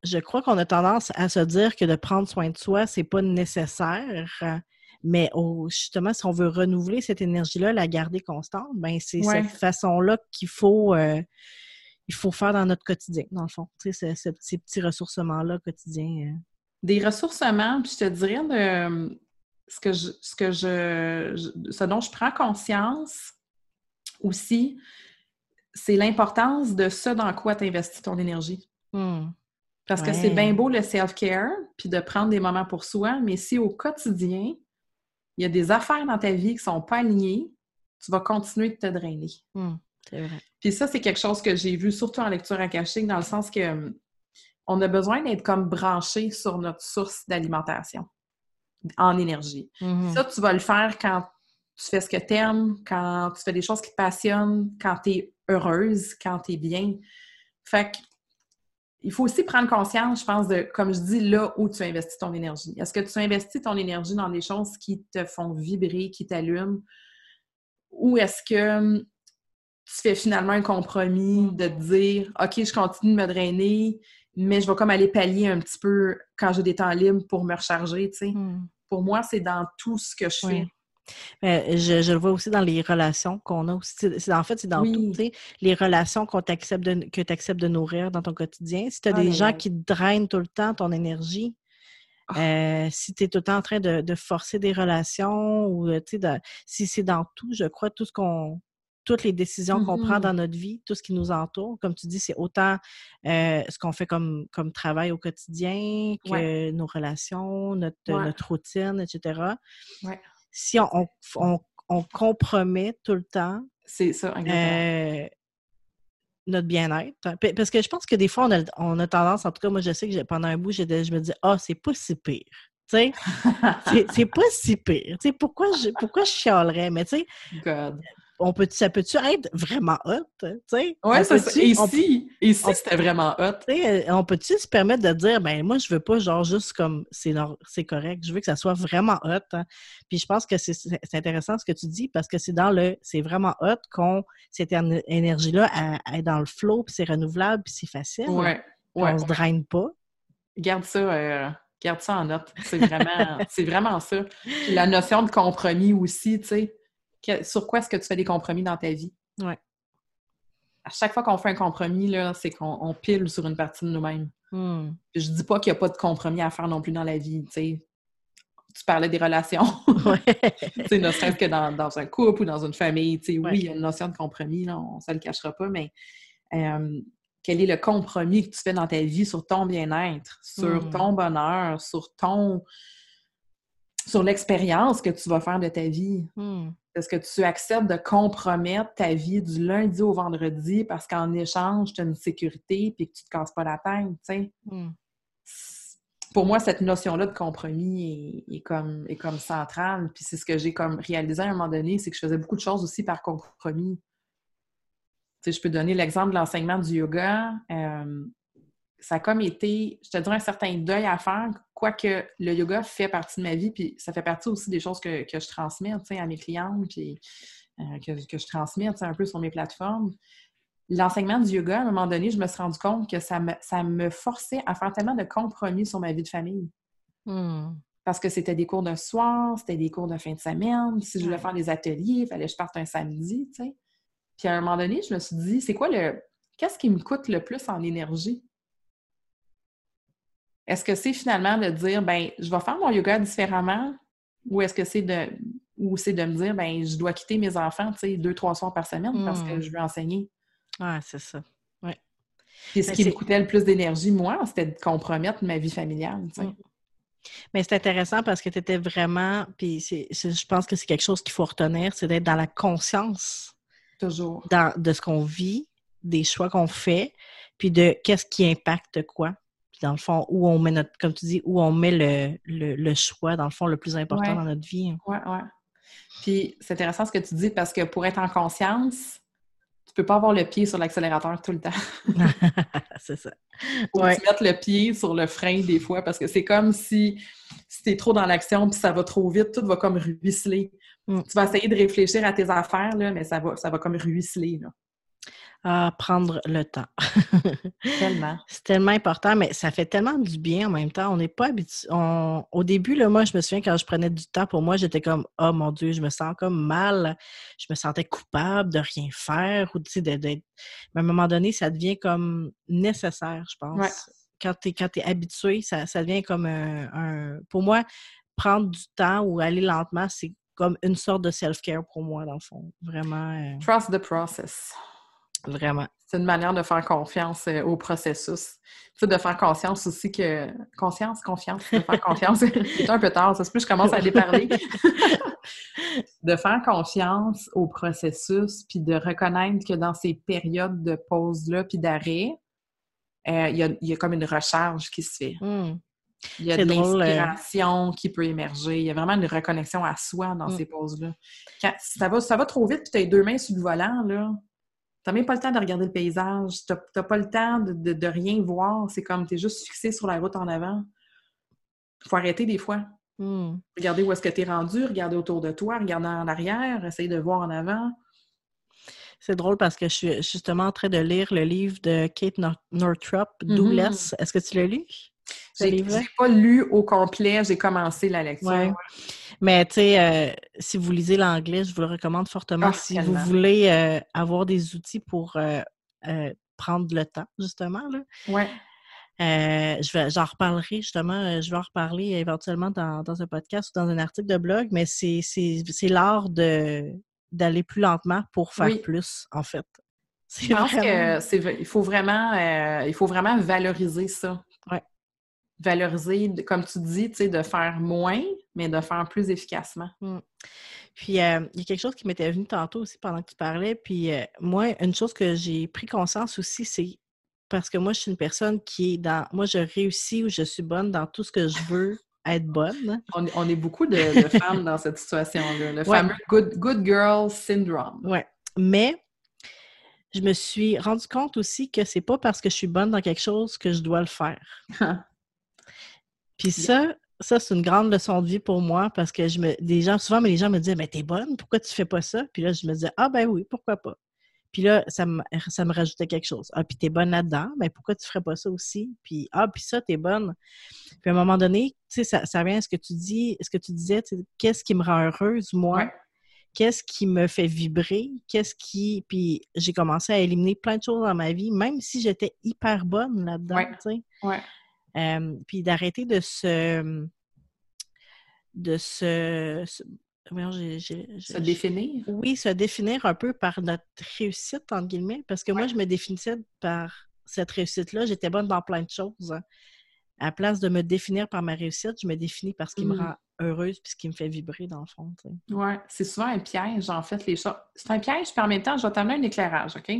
je crois qu'on a tendance à se dire que de prendre soin de soi, c'est pas nécessaire. Mais oh, justement, si on veut renouveler cette énergie-là, la garder constante, ben c'est ouais. cette façon-là qu'il faut. Euh, il faut faire dans notre quotidien, dans le fond, tu sais, ce, ce petit, petit ressourcement-là quotidien. Des ressourcements, puis je te dirais de ce que je, ce que je, ce dont je prends conscience aussi, c'est l'importance de ce dans quoi tu investis ton énergie. Mmh. Parce ouais. que c'est bien beau le self-care, puis de prendre des moments pour soi, mais si au quotidien, il y a des affaires dans ta vie qui sont pas alignées, tu vas continuer de te drainer. Mmh. C'est vrai. Puis ça, c'est quelque chose que j'ai vu surtout en lecture akashique, dans le sens que um, on a besoin d'être comme branché sur notre source d'alimentation en énergie. Mm-hmm. Ça, tu vas le faire quand tu fais ce que tu aimes, quand tu fais des choses qui te passionnent, quand tu es heureuse, quand tu es bien. Fait que il faut aussi prendre conscience, je pense, de, comme je dis, là où tu investis ton énergie. Est-ce que tu investis ton énergie dans des choses qui te font vibrer, qui t'allument? Ou est-ce que tu fais finalement un compromis de te dire « OK, je continue de me drainer, mais je vais comme aller pallier un petit peu quand j'ai des temps libres pour me recharger. » Tu sais. Mm. Pour moi, c'est dans tout ce que je oui. fais. Mais je, je le vois aussi dans les relations qu'on a aussi. C'est, c'est, en fait, c'est dans oui. tout. Tu sais, les relations qu'on t'accepte de, que tu acceptes de nourrir dans ton quotidien. Si tu as ah, des bien gens bien. qui te drainent tout le temps ton énergie, oh. euh, si tu es tout le temps en train de, de forcer des relations, ou tu sais, de, si c'est dans tout, je crois, tout ce qu'on... toutes les décisions qu'on mm-hmm. prend dans notre vie, tout ce qui nous entoure. Comme tu dis, c'est autant euh, ce qu'on fait comme, comme travail au quotidien que ouais. nos relations, notre, ouais. notre routine, et cetera. Ouais. Si on, on, on, on compromet tout le temps c'est ça, euh, notre bien-être, parce que je pense que des fois, on a, on a tendance, en tout cas, moi, je sais que pendant un bout, je, je me dis « Ah, oh, c'est pas si pire! » Tu sais, c'est pas si pire. Tu sais, pourquoi je, pourquoi je chialerais? Mais tu sais... God. On peut, ça peut-tu être vraiment hot, tu sais? Oui, c'est ça. Et si, et si c'était vraiment hot? On peut-tu se permettre de dire, ben moi, je veux pas genre juste comme, c'est, c'est correct, je veux que ça soit vraiment hot. Hein? Puis je pense que c'est, c'est intéressant ce que tu dis, parce que c'est dans le, c'est vraiment hot qu'on, cette énergie-là, elle est dans le flow, puis c'est renouvelable, puis c'est facile. Oui, ouais, on se draine pas. Garde ça... Euh... Garde ça en note. C'est vraiment, c'est vraiment ça. Puis la notion de compromis aussi, tu sais. Que, sur quoi est-ce que tu fais des compromis dans ta vie? Ouais. À chaque fois qu'on fait un compromis, là, c'est qu'on on pile sur une partie de nous-mêmes. Mm. Puis je dis pas qu'il n'y a pas de compromis à faire non plus dans la vie, tu sais. Tu parlais des relations. Tu sais, ne serait-ce que dans, dans un couple ou dans une famille, tu sais. Ouais. Oui, il y a une notion de compromis, là, on ne se le cachera pas, mais... Euh, quel est le compromis que tu fais dans ta vie sur ton bien-être, sur mmh. ton bonheur, sur ton... sur l'expérience que tu vas faire de ta vie? Mmh. Est-ce que tu acceptes de compromettre ta vie du lundi au vendredi parce qu'en échange, tu as une sécurité et que tu te casses pas la tête, tu sais? Mmh. Pour moi, cette notion-là de compromis est, est, comme, est comme centrale. Puis c'est ce que j'ai comme réalisé à un moment donné, c'est que je faisais beaucoup de choses aussi par compromis. Tu sais, je peux donner l'exemple de l'enseignement du yoga. Euh, ça a comme été, je te dirais, un certain deuil à faire, quoique le yoga fait partie de ma vie, puis ça fait partie aussi des choses que, que je transmets, tu sais, à mes clientes, puis euh, que, que je transmets, tu sais, un peu sur mes plateformes. L'enseignement du yoga, à un moment donné, je me suis rendu compte que ça me, ça me forçait à faire tellement de compromis sur ma vie de famille. Mm. Parce que c'était des cours de soir, c'était des cours de fin de semaine. Si je voulais faire des ateliers, il fallait que je parte un samedi, tu sais. Puis à un moment donné, je me suis dit, c'est quoi le... Qu'est-ce qui me coûte le plus en énergie? Est-ce que c'est finalement de dire, ben, je vais faire mon yoga différemment? Ou est-ce que c'est de... Ou c'est de me dire, ben, je dois quitter mes enfants, tu sais, deux, trois soirs par semaine mmh. parce que je veux enseigner? Ah, c'est ça. Oui. Puis ce ben, qui c'est... me coûtait le plus d'énergie, moi, c'était de compromettre ma vie familiale, tu sais. Mmh. Mais c'est intéressant parce que tu étais vraiment, puis c'est, c'est, je pense que c'est quelque chose qu'il faut retenir, c'est d'être dans la conscience. Toujours. Dans, de ce qu'on vit, des choix qu'on fait, puis de qu'est-ce qui impacte quoi. Puis dans le fond, où on met notre, comme tu dis, où on met le, le, le choix, dans le fond, le plus important ouais. dans notre vie. Oui, oui. Puis c'est intéressant ce que tu dis parce que pour être en conscience, tu peux pas avoir le pied sur l'accélérateur tout le temps. C'est ça. Ou ouais. tu mettre le pied sur le frein des fois parce que c'est comme si, si tu es trop dans l'action puis ça va trop vite, tout va comme ruisseler. Mm. Tu vas essayer de réfléchir à tes affaires, là, mais ça va, ça va comme ruisseler, là. Ah, prendre le temps. Tellement. C'est tellement important, mais ça fait tellement du bien en même temps. On n'est pas habitué. On... Au début, là, moi, je me souviens quand je prenais du temps pour moi, j'étais comme « Oh mon Dieu, je me sens comme mal. » Je me sentais coupable de rien faire. ou de, de, de... Mais à un moment donné, ça devient comme nécessaire, je pense. Ouais. Quand tu es quand tu es habitué, ça, ça devient comme un, un... Pour moi, prendre du temps ou aller lentement, c'est comme une sorte de self-care pour moi, dans le fond. Vraiment. Euh... Trust the process. Vraiment. C'est une manière de faire confiance euh, au processus. Tu sais, de faire conscience aussi que... Conscience, confiance, de faire confiance. C'est un peu tard, ça se peut, je commence à aller parler. De faire confiance au processus, puis de reconnaître que dans ces périodes de pause-là, puis d'arrêt, il euh, y, a, y a comme une recharge qui se fait. Mm. Il y a c'est de l'inspiration drôle, euh... qui peut émerger. Il y a vraiment une reconnexion à soi dans mm. ces pauses-là. Quand, ça, va, ça va trop vite, puis tu as les deux mains sur le volant, là. T'as même pas le temps de regarder le paysage, t'as, t'as pas le temps de, de, de rien voir, c'est comme t'es juste fixé sur la route en avant. Faut arrêter des fois. Mm. Regarder où est-ce que t'es rendu, regarder autour de toi, regarder en arrière, essayer de voir en avant. C'est drôle parce que je suis justement en train de lire le livre de Kate Northrop, Doublesse. Mm-hmm. Est-ce que tu l'as lu? J'ai, j'ai pas lu au complet, j'ai commencé la lecture. Ouais. Ouais. Mais tu sais, euh, si vous lisez l'anglais, je vous le recommande fortement. Ah, si tellement. Vous voulez euh, avoir des outils pour euh, euh, prendre le temps, justement. Là. Ouais. Euh, je vais, j'en reparlerai justement, je vais en reparler éventuellement dans, dans un podcast ou dans un article de blog, mais c'est, c'est, c'est l'art de, d'aller plus lentement pour faire oui. plus, en fait. C'est je pense vraiment... que c'est, il faut vraiment, euh, il faut vraiment valoriser ça. Ouais. Valoriser, comme tu dis, tu sais, de faire moins, mais de faire plus efficacement. Mm. Puis, euh, il y a quelque chose qui m'était venu tantôt aussi pendant que tu parlais. Puis, euh, moi, une chose que j'ai pris conscience aussi, c'est parce que moi, je suis une personne qui est dans... Moi, je réussis ou je suis bonne dans tout ce que je veux être bonne. on, on est beaucoup de, de femmes dans cette situation-là. Le ouais. fameux good, good girl syndrome. Oui. Mais... je me suis rendu compte aussi que c'est pas parce que je suis bonne dans quelque chose que je dois le faire. Puis ça, ça c'est une grande leçon de vie pour moi parce que je me, des gens souvent, mais les gens me disent, mais t'es bonne, pourquoi tu fais pas ça? Puis là, je me disais, ah ben oui, pourquoi pas? Puis là, ça me, ça me rajoutait quelque chose. Ah, puis t'es bonne là-dedans, mais pourquoi tu ferais pas ça aussi? Puis ah, puis ça, t'es bonne. Puis à un moment donné, tu sais, ça, ça vient à ce que tu dis, ce que tu disais, qu'est-ce qui me rend heureuse, moi? Ouais. Qu'est-ce qui me fait vibrer? Qu'est-ce qui... Puis j'ai commencé à éliminer plein de choses dans ma vie, même si j'étais hyper bonne là-dedans, ouais, tu sais. Ouais. Euh, puis d'arrêter de se... de se... se... Non, j'ai, j'ai, j'ai... se définir? Oui, se définir un peu par notre réussite, entre guillemets, parce que ouais. moi, je me définissais par cette réussite-là. J'étais bonne dans plein de choses. À la place de me définir par ma réussite, je me définis par ce qui mm. me rend heureuse puis ce qui me fait vibrer, dans le fond. Oui, c'est souvent un piège, en fait, les choses. C'est un piège, puis en même temps, je vais t'amener un éclairage, OK?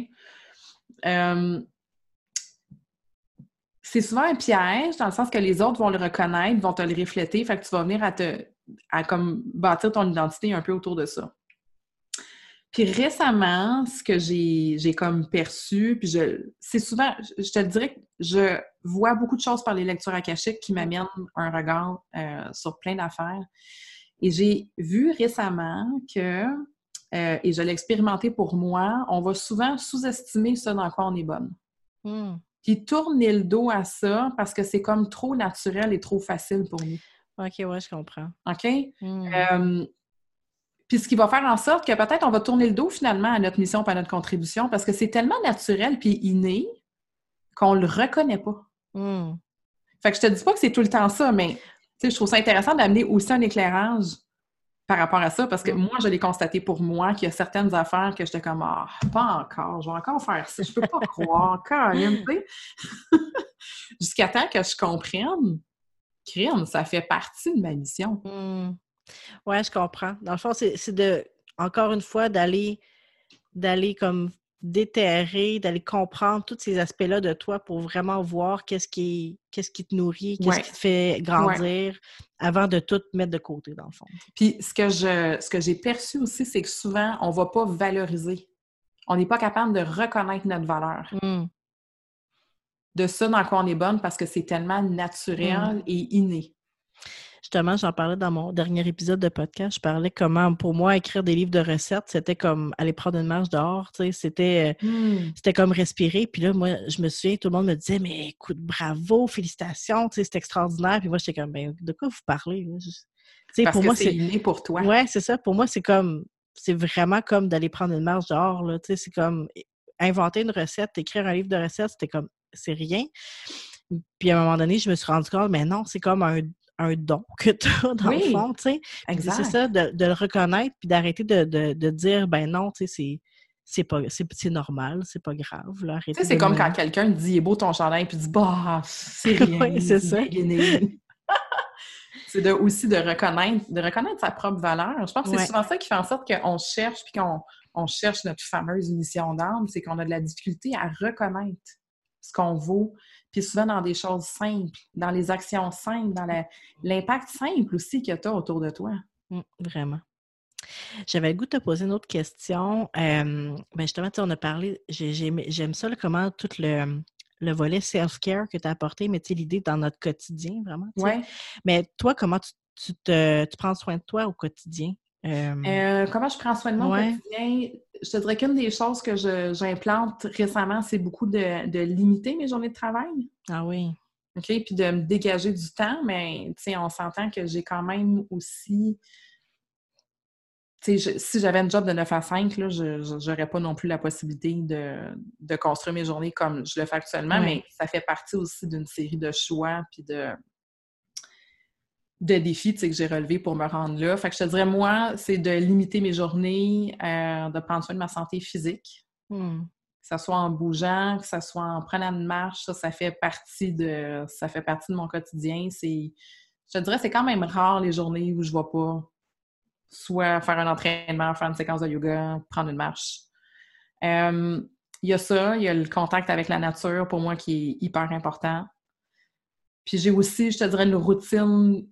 Euh... C'est souvent un piège, dans le sens que les autres vont le reconnaître, vont te le refléter, fait que tu vas venir à te... à comme bâtir ton identité un peu autour de ça. Puis récemment, ce que j'ai, j'ai comme perçu, puis je, c'est souvent, je te le dirais que je vois beaucoup de choses par les lectures akashiques qui m'amènent un regard euh, sur plein d'affaires. Et j'ai vu récemment que, euh, et je l'ai expérimenté pour moi, on va souvent sous-estimer ce dans quoi on est bonne. Mm. Puis tourner le dos à ça parce que c'est comme trop naturel et trop facile pour nous. OK, ouais, je comprends. OK? Mm. Euh, Puis ce qui va faire en sorte que peut-être on va tourner le dos finalement à notre mission et à notre contribution parce que c'est tellement naturel puis inné qu'on le reconnaît pas. Mm. Fait que je te dis pas que c'est tout le temps ça, mais je trouve ça intéressant d'amener aussi un éclairage par rapport à ça parce que mm. moi, je l'ai constaté pour moi qu'il y a certaines affaires que j'étais comme « Ah, pas encore, je vais encore faire ça, je peux pas croire, quand même, tu sais. » Jusqu'à temps que je comprenne crime, ça fait partie de ma mission. Mmh. Ouais, je comprends. Dans le fond, c'est, c'est de, encore une fois, d'aller, d'aller comme déterrer, d'aller comprendre tous ces aspects-là de toi pour vraiment voir qu'est-ce qui, qu'est-ce qui te nourrit, qu'est-ce ouais. qui te fait grandir ouais. avant de tout mettre de côté, dans le fond. Puis ce que je, ce que j'ai perçu aussi, c'est que souvent, on ne va pas valoriser. On n'est pas capable de reconnaître notre valeur. Mm. De ça dans quoi on est bonne parce que c'est tellement naturel mm. et inné. Justement, j'en parlais dans mon dernier épisode de podcast. Je parlais comment, pour moi, écrire des livres de recettes, c'était comme aller prendre une marche dehors. Tu sais, c'était, mm. c'était comme respirer. Puis là, moi, je me souviens, tout le monde me disait, mais écoute, bravo, félicitations, tu sais, c'est extraordinaire. Puis moi, j'étais comme, ben, de quoi vous parlez? Tu sais, parce pour que moi, c'est, c'est inné pour toi. Ouais, c'est ça. Pour moi, c'est comme, c'est vraiment comme d'aller prendre une marche dehors. Là. Tu sais, c'est comme inventer une recette, écrire un livre de recettes, c'était comme, c'est rien. Puis à un moment donné, je me suis rendu compte, mais non, c'est comme un un don que tu as dans oui, le fond, tu sais. C'est ça, de, de le reconnaître puis d'arrêter de, de, de dire, ben non, tu sais, c'est, c'est, pas, c'est, c'est normal, c'est pas grave, là. Tu sais, c'est comme me... quand quelqu'un dit, il est beau ton chandail, puis dit, bah, c'est rien. Oui, c'est ça. C'est de, aussi de reconnaître, de reconnaître sa propre valeur. Je pense que c'est ouais. souvent ça qui fait en sorte qu'on cherche, puis qu'on on cherche notre fameuse mission d'âme, c'est qu'on a de la difficulté à reconnaître ce qu'on vaut, puis souvent dans des choses simples, dans les actions simples, dans la, l'impact simple aussi que tu as autour de toi. Mmh, vraiment. J'avais le goût de te poser une autre question. Euh, ben justement, tu sais, on a parlé, j'ai, j'aime, j'aime ça, là, comment tout le, le volet self-care que tu as apporté, mais tu sais, l'idée dans notre quotidien, vraiment. Ouais. Mais toi, comment tu, tu, te, tu prends soin de toi au quotidien? Euh... Euh, comment je prends soin de mon ouais. quotidien? Je te dirais qu'une des choses que je, j'implante récemment, c'est beaucoup de, de limiter mes journées de travail. Ah oui. OK? Puis de me dégager du temps, mais tu sais, on s'entend que j'ai quand même aussi... Tu sais, si j'avais un job de neuf à cinq, là, je n'aurais pas non plus la possibilité de, de construire mes journées comme je le fais actuellement, ouais. mais ça fait partie aussi d'une série de choix puis de... de défis, tu sais, que j'ai relevés pour me rendre là. Fait que je te dirais, moi, c'est de limiter mes journées, euh, de prendre soin de ma santé physique. Mm. Que ça soit en bougeant, que ça soit en prenant une marche, ça, ça fait partie de, ça fait partie de mon quotidien. C'est, je te dirais, c'est quand même rare les journées où je vais pas soit faire un entraînement, faire une séquence de yoga, prendre une marche. Euh, il y a ça, il y a le contact avec la nature, pour moi, qui est hyper important. Puis j'ai aussi, je te dirais, une routine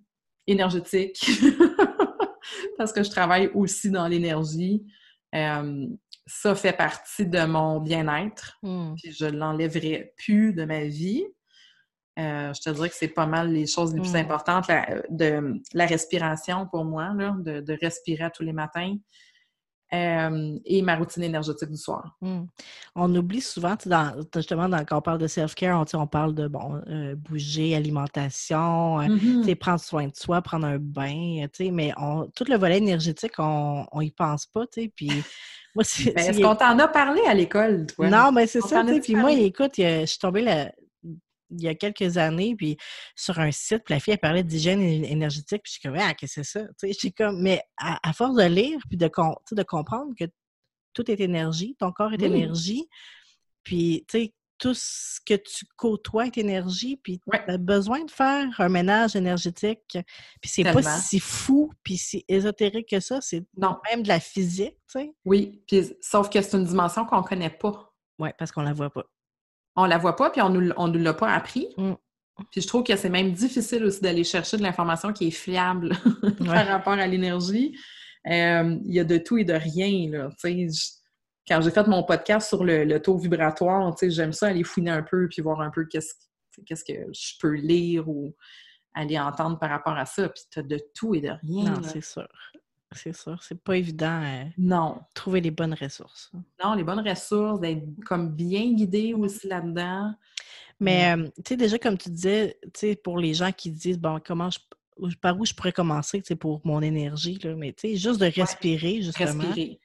énergétique, parce que je travaille aussi dans l'énergie. Euh, ça fait partie de mon bien-être, mm. puis je l'enlèverai plus de ma vie. Euh, je te dirais que c'est pas mal les choses les plus mm. importantes, la, de, la respiration pour moi, là, de, de respirer à tous les matins, euh, et ma routine énergétique du soir. Mm. On oublie souvent, dans, justement, dans, quand on parle de self-care, on, on parle de bon, euh, bouger, alimentation, mm-hmm. euh, prendre soin de soi, prendre un bain, mais on, tout le volet énergétique, on n'y pense pas. Puis, moi, c'est, ben, est-ce qu'on t'en a parlé à l'école, toi? Non, mais ben, c'est on ça. Puis moi, écoute, je suis tombée la... il y a quelques années, puis sur un site, puis la fille, elle parlait d'hygiène énergétique, puis je suis comme « Ah, qu'est-ce que c'est ça? » Tu sais, je suis comme... Mais à, à force de lire, puis de, con, de comprendre que tout est énergie, ton corps est oui. énergie, puis tu sais, tout ce que tu côtoies est énergie, puis ouais. tu as besoin de faire un ménage énergétique, puis c'est Tellement. Pas si fou, puis si ésotérique que ça, c'est non. même de la physique, tu sais. Oui, puis sauf que c'est une dimension qu'on connaît pas. Oui, parce qu'on la voit pas. On la voit pas, puis on nous, on nous l'a pas appris. Mm. Puis je trouve que c'est même difficile aussi d'aller chercher de l'information qui est fiable ouais. par rapport à l'énergie. Il euh, y a de tout et de rien, là. Tu sais, je, quand j'ai fait mon podcast sur le, le taux vibratoire, tu sais, j'aime ça aller fouiner un peu, puis voir un peu qu'est-ce, qu'est-ce que je peux lire ou aller entendre par rapport à ça. Puis t'as de tout et de rien. Non, là. c'est sûr. C'est sûr, c'est pas évident à non. trouver les bonnes ressources. Non, les bonnes ressources, d'être comme bien guidé aussi là-dedans. Mais, mm. euh, tu sais, déjà, comme tu disais, tu sais, pour les gens qui disent, bon, comment je, par où je pourrais commencer, tu sais, pour mon énergie, là, mais tu sais, juste de respirer, ouais. justement. Respirer.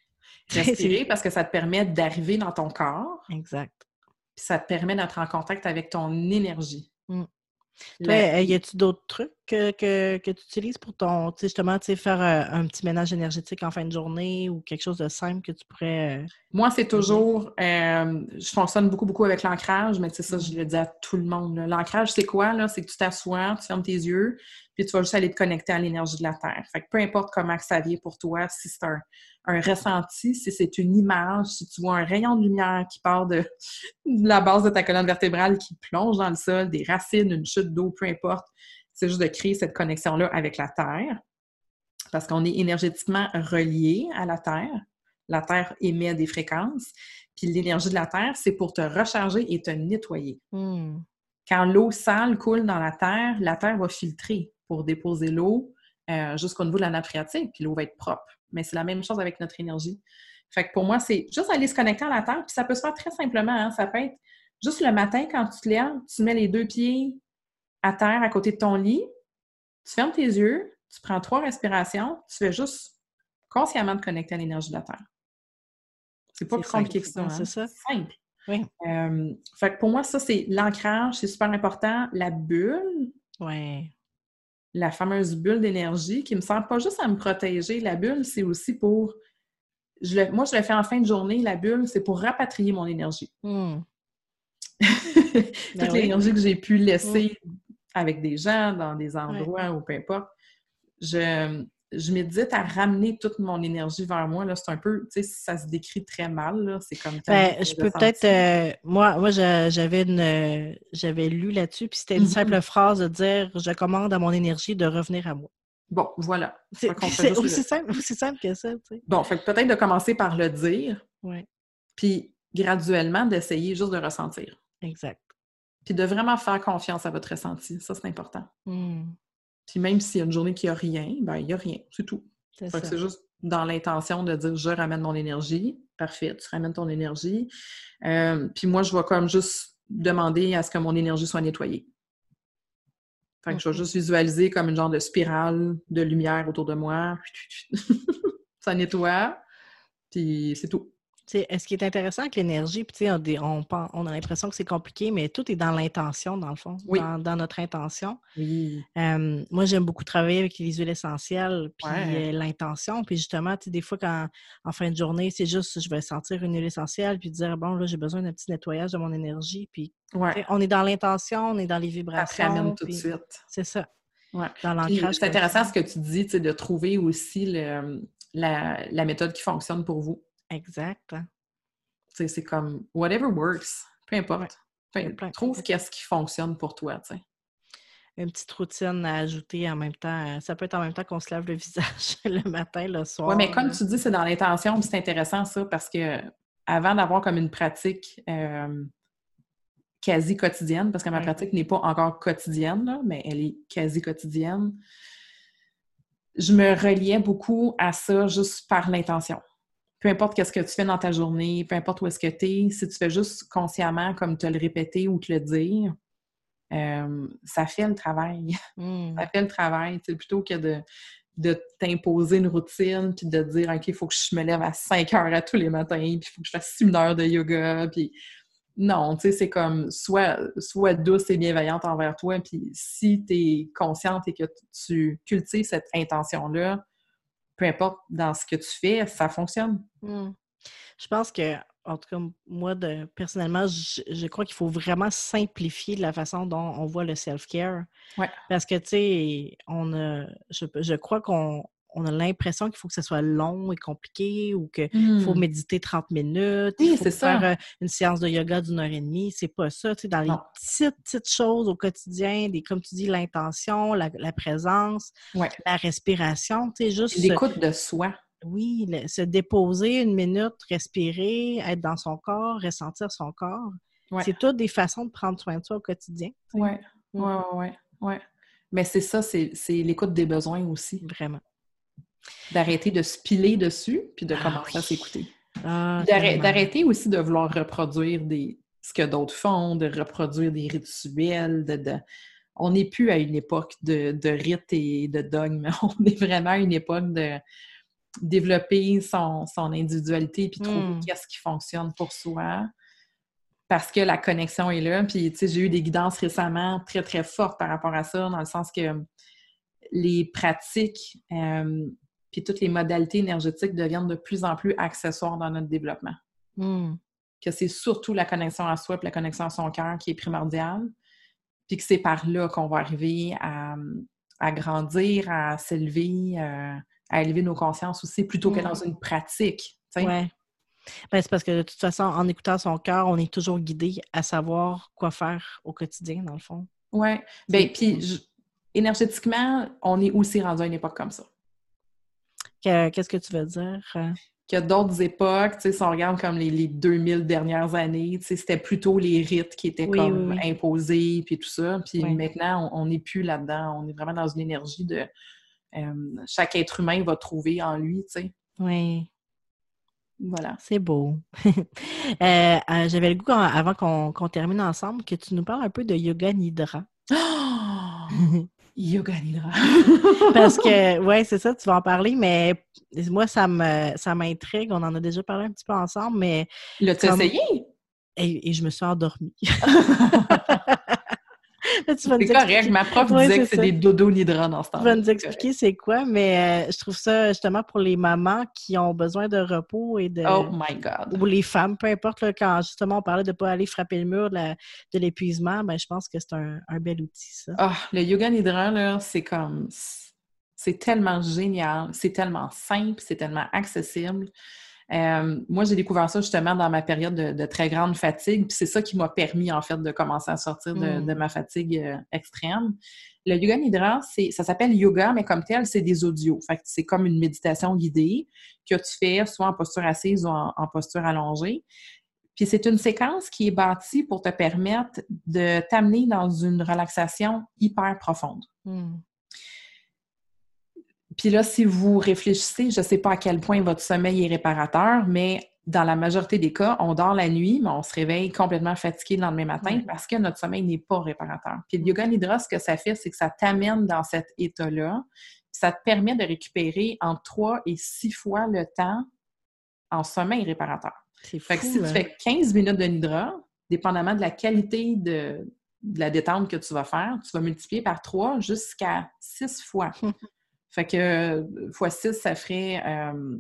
Respirer parce que ça te permet d'arriver dans ton corps. Exact. Puis ça te permet d'être en contact avec ton énergie. Mm. Toi, La... y a-tu d'autres trucs que, que, que tu utilises pour ton, tu sais, justement, tu sais, faire un, un petit ménage énergétique en fin de journée ou quelque chose de simple que tu pourrais... Euh... Moi, c'est toujours... Euh, je fonctionne beaucoup, beaucoup avec l'ancrage, mais c'est ça, je le dis à tout le monde. Là. L'ancrage, c'est quoi? Là? C'est que tu t'assois, tu fermes tes yeux, puis tu vas juste aller te connecter à l'énergie de la Terre. Fait que peu importe comment que ça vient pour toi, si c'est un, un ressenti, si c'est une image, si tu vois un rayon de lumière qui part de, de la base de ta colonne vertébrale qui plonge dans le sol, des racines, une chute d'eau, peu importe. C'est juste de créer cette connexion-là avec la Terre, parce qu'on est énergétiquement relié à la Terre. La Terre émet des fréquences, puis l'énergie de la Terre, c'est pour te recharger et te nettoyer. Mm. Quand l'eau sale coule dans la Terre, la Terre va filtrer pour déposer l'eau euh, jusqu'au niveau de la nappe phréatique, puis l'eau va être propre. Mais c'est la même chose avec notre énergie. Fait que pour moi, c'est juste aller se connecter à la Terre, puis ça peut se faire très simplement. Hein. Ça peut être juste le matin, quand tu te lèves, tu mets les deux pieds à terre, à côté de ton lit, tu fermes tes yeux, tu prends trois respirations, tu fais juste consciemment te connecter à l'énergie de la Terre. C'est pas plus compliqué que ça. Hein? C'est ça. C'est simple. Oui. Euh, fait que pour moi, ça, c'est l'ancrage, c'est super important. La bulle, ouais. La fameuse bulle d'énergie qui me sert pas juste à me protéger. La bulle, c'est aussi pour... Je le... Moi, je le fais en fin de journée. La bulle, c'est pour rapatrier mon énergie. Mm. Toute ben l'énergie oui. que j'ai pu laisser... Mm. avec des gens, dans des endroits ou ouais. peu importe, je, je médite à ramener toute mon énergie vers moi. Là, c'est un peu, tu sais, ça se décrit très mal, là. C'est comme... Ben, je peux peut-être... Euh, moi, moi j'avais une j'avais lu là-dessus, puis c'était une mm-hmm. simple phrase de dire « Je commande à mon énergie de revenir à moi ». Bon, voilà. C'est, c'est aussi, simple, aussi simple que ça, tu sais. Bon, fait que peut-être de commencer par le dire, ouais. puis graduellement d'essayer juste de ressentir. Exact. Puis de vraiment faire confiance à votre ressenti. Ça, c'est important. Mm. Puis même s'il y a une journée qui n'a rien, ben il n'y a rien. C'est tout. C'est, ça. Que c'est juste dans l'intention de dire « Je ramène mon énergie. » Parfait, tu ramènes ton énergie. Euh, puis moi, je vais comme juste demander à ce que mon énergie soit nettoyée. Fait que mm-hmm. je vais juste visualiser comme une genre de spirale de lumière autour de moi. Ça nettoie. Puis c'est tout. T'sais, ce qui est intéressant avec l'énergie, puis on, on, on a l'impression que c'est compliqué, mais tout est dans l'intention, dans le fond, oui. dans, dans notre intention. Oui. Euh, moi, j'aime beaucoup travailler avec les huiles essentielles, puis ouais. l'intention. Puis justement, des fois, quand, en fin de journée, c'est juste, je vais sentir une huile essentielle, puis dire, bon, là, j'ai besoin d'un petit nettoyage de mon énergie. Puis ouais. on est dans l'intention, on est dans les vibrations. Ça ramène tout de suite. C'est ça. Ouais. Dans l'ancrage. Puis, c'est intéressant ce que tu dis, de trouver aussi le, la, la méthode qui fonctionne pour vous. Exact. T'sais, c'est comme « whatever works », peu importe. Ouais, enfin, trouve qu'est-ce qui fonctionne pour toi, t'sais. Une petite routine à ajouter en même temps. Ça peut être en même temps qu'on se lave le visage le matin, le soir. Oui, mais comme tu dis, c'est dans l'intention, c'est intéressant ça, parce que avant d'avoir comme une pratique euh, quasi quotidienne, parce que ma ouais. pratique n'est pas encore quotidienne, là, mais elle est quasi quotidienne, je me reliais beaucoup à ça juste par l'intention. Peu importe qu'est-ce que tu fais dans ta journée, peu importe où est-ce que tu es, si tu fais juste consciemment comme te le répéter ou te le dire, euh, ça fait le travail. Mm. Ça fait le travail. T'sais, plutôt que de, de t'imposer une routine puis de te dire « OK, il faut que je me lève à cinq heures à tous les matins puis il faut que je fasse six heures de yoga. » puis non, tu sais, c'est comme sois, sois douce et bienveillante envers toi puis si tu es consciente et que tu cultives cette intention-là, peu importe dans ce que tu fais, ça fonctionne. Mm. Je pense que, en tout cas, moi, de, personnellement, je, je crois qu'il faut vraiment simplifier la façon dont on voit le self-care. Ouais. Parce que, tu sais, on a, je, je crois qu'on on a l'impression qu'il faut que ce soit long et compliqué ou qu'il mm. faut méditer trente minutes, oui, il faut c'est faire ça. Une séance de yoga d'une heure et demie. C'est pas ça. Tu sais, dans les non. petites, petites choses au quotidien, des, comme tu dis, l'intention, la, la présence, ouais. la respiration, tu sais, juste... L'écoute de soi. Oui, le, se déposer une minute, respirer, être dans son corps, ressentir son corps. Ouais. C'est toutes des façons de prendre soin de soi au quotidien. Oui, oui, oui. Ouais. Mais c'est ça, c'est, c'est l'écoute des besoins aussi. Vraiment. D'arrêter de se piler dessus, puis de ah commencer oui. à s'écouter. Ah, D'arrêter, d'arrêter aussi de vouloir reproduire des, ce que d'autres font, de reproduire des rituels. De, de... On n'est plus à une époque de, de rites et de dogmes. On est vraiment à une époque de développer son, son individualité puis trouver mm. qu'est-ce qui fonctionne pour soi. Parce que la connexion est là. Puis, tu sais, j'ai eu des guidances récemment très, très fortes par rapport à ça, dans le sens que les pratiques euh, puis toutes les modalités énergétiques deviennent de plus en plus accessoires dans notre développement. Mm. Que c'est surtout la connexion à soi et la connexion à son cœur qui est primordiale, puis que c'est par là qu'on va arriver à, à grandir, à s'élever, euh, à élever nos consciences aussi, plutôt que dans une pratique. Ouais. Ben, c'est parce que de toute façon, en écoutant son cœur, on est toujours guidé à savoir quoi faire au quotidien, dans le fond. Oui. Bien, puis je... énergétiquement, on est aussi rendu à une époque comme ça. Que, qu'est-ce que tu veux dire? Qu'il y a d'autres époques, tu sais, si on regarde comme les, les deux mille dernières années, tu sais, c'était plutôt les rites qui étaient oui, comme oui. imposés, puis tout ça. Puis oui. maintenant, on n'est plus là-dedans. On est vraiment dans une énergie de... Euh, chaque être humain va trouver en lui, tu sais. Oui. Voilà. C'est beau. euh, euh, j'avais le goût, quand, avant qu'on, qu'on termine ensemble, que tu nous parles un peu de Yoga Nidra. Oh! Yoga Nidra! Parce que, oui, c'est ça, tu vas en parler, mais moi, ça me ça m'intrigue. On en a déjà parlé un petit peu ensemble, mais... L'as-tu comme... essayé? Et, et je me suis endormie. Là, tu vas c'est correct, expliquer. Ma prof ouais, disait c'est que c'est ça. Des dodos nidra dans ce temps-là. Tu vas nous expliquer c'est, c'est quoi, mais euh, je trouve ça justement pour les mamans qui ont besoin de repos et de... Oh my God! Ou les femmes, peu importe, là, quand justement on parlait de ne pas aller frapper le mur de, la, de l'épuisement, ben je pense que c'est un, un bel outil, ça. Ah, le yoga nidra, là, c'est comme... C'est tellement génial, c'est tellement simple, c'est tellement accessible. Euh, moi, j'ai découvert ça justement dans ma période de, de très grande fatigue, puis c'est ça qui m'a permis en fait de commencer à sortir de, de ma fatigue euh, extrême. Le Yoga Nidra, c'est, ça s'appelle yoga, mais comme tel, c'est des audios. Fait que c'est comme une méditation guidée que tu fais soit en posture assise ou en, en posture allongée. Puis c'est une séquence qui est bâtie pour te permettre de t'amener dans une relaxation hyper profonde. Mm. Puis là, si vous réfléchissez, je ne sais pas à quel point votre sommeil est réparateur, mais dans la majorité des cas, on dort la nuit, mais on se réveille complètement fatigué le lendemain matin mmh. parce que notre sommeil n'est pas réparateur. Puis le Yoga Nidra, ce que ça fait, c'est que ça t'amène dans cet état-là. Ça te permet de récupérer entre trois et six fois le temps en sommeil réparateur. C'est fou, fait que si hein? tu fais quinze minutes de Nidra, dépendamment de la qualité de, de la détente que tu vas faire, tu vas multiplier par trois jusqu'à six fois. Fait que fois six, ça ferait euh,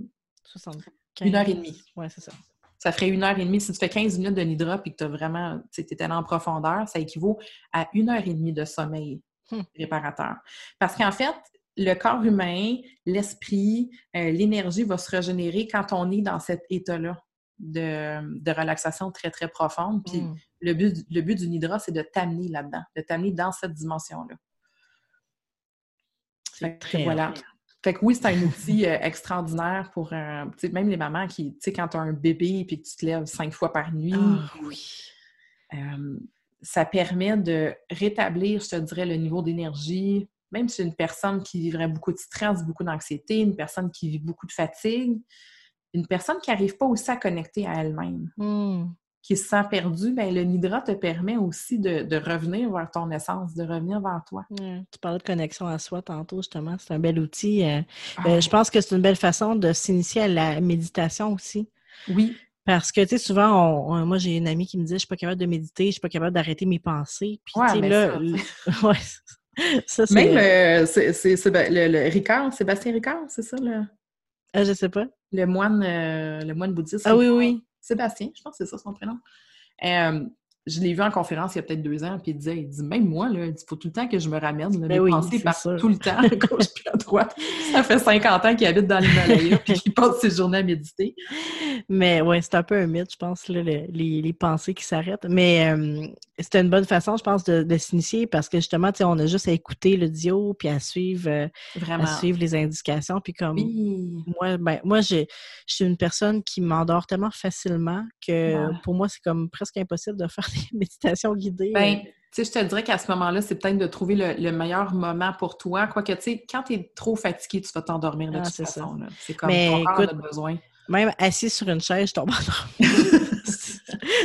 une heure et demie. Oui, c'est ça. Ça ferait une heure et demie. Si tu fais quinze minutes de Nidra et que tu as vraiment, tu es allé en profondeur, ça équivaut à une heure et demie de sommeil hmm. réparateur. Parce qu'en fait, le corps humain, l'esprit, euh, l'énergie va se régénérer quand on est dans cet état-là de, de relaxation très, très profonde. Puis hmm. le but, le but du Nidra, c'est de t'amener là-dedans, de t'amener dans cette dimension-là. Fait que, voilà. Bien. Fait que oui, c'est un outil euh, extraordinaire pour euh, même les mamans qui, tu sais, quand tu as un bébé et que tu te lèves cinq fois par nuit, oh, oui. euh, ça permet de rétablir, je te dirais, le niveau d'énergie, même si une personne qui vivrait beaucoup de stress, beaucoup d'anxiété, une personne qui vit beaucoup de fatigue, une personne qui n'arrive pas aussi à connecter à elle-même, mm. qui se sent perdue, bien, le Nidra te permet aussi de, de revenir vers ton essence, de revenir vers toi. Mmh. Tu parlais de connexion à soi tantôt, justement. C'est un bel outil. Euh, ah. euh, je pense que c'est une belle façon de s'initier à la méditation aussi. Oui. Parce que, tu sais, souvent, on, on, moi, j'ai une amie qui me dit « je suis pas capable de méditer, je suis pas capable d'arrêter mes pensées ». Puis, ouais, tu sais, là... Ça. ouais, ça, c'est... Même euh, c'est, c'est, c'est, le, le Ricard, Sébastien Ricard, c'est ça, là? Ah, je sais pas. Le moine, euh, le moine bouddhiste. Ah oui, Ricard. Oui. Sébastien, je pense que c'est ça son prénom. Euh, je l'ai vu en conférence il y a peut-être deux ans, puis il disait, il dit, même moi, là, il faut tout le temps que je me ramène, là, mes oui, pensées partent tout le temps, à gauche puis à droite. Ça fait cinquante ans qu'il habite dans l'Himalaya, puis qu'il passe ses journées à méditer. Mais oui, c'est un peu un mythe, je pense, là, les, les pensées qui s'arrêtent. Mais euh, c'était une bonne façon, je pense, de, de s'initier, parce que justement, tu sais, on a juste à écouter l'audio, puis à suivre, euh, à suivre les indications. Puis comme oui. moi, ben, moi je suis une personne qui m'endort tellement facilement que ouais. pour moi, c'est comme presque impossible de faire des méditations guidées. Ben, tu sais, je te dirais qu'à ce moment-là, c'est peut-être de trouver le, le meilleur moment pour toi. Quoique, tu sais, quand t'es trop fatigué, tu vas t'endormir de ah, toute c'est façon. Là. C'est comme mais, ton corps écoute, a besoin. Même assis sur une chaise, je tombe endormie.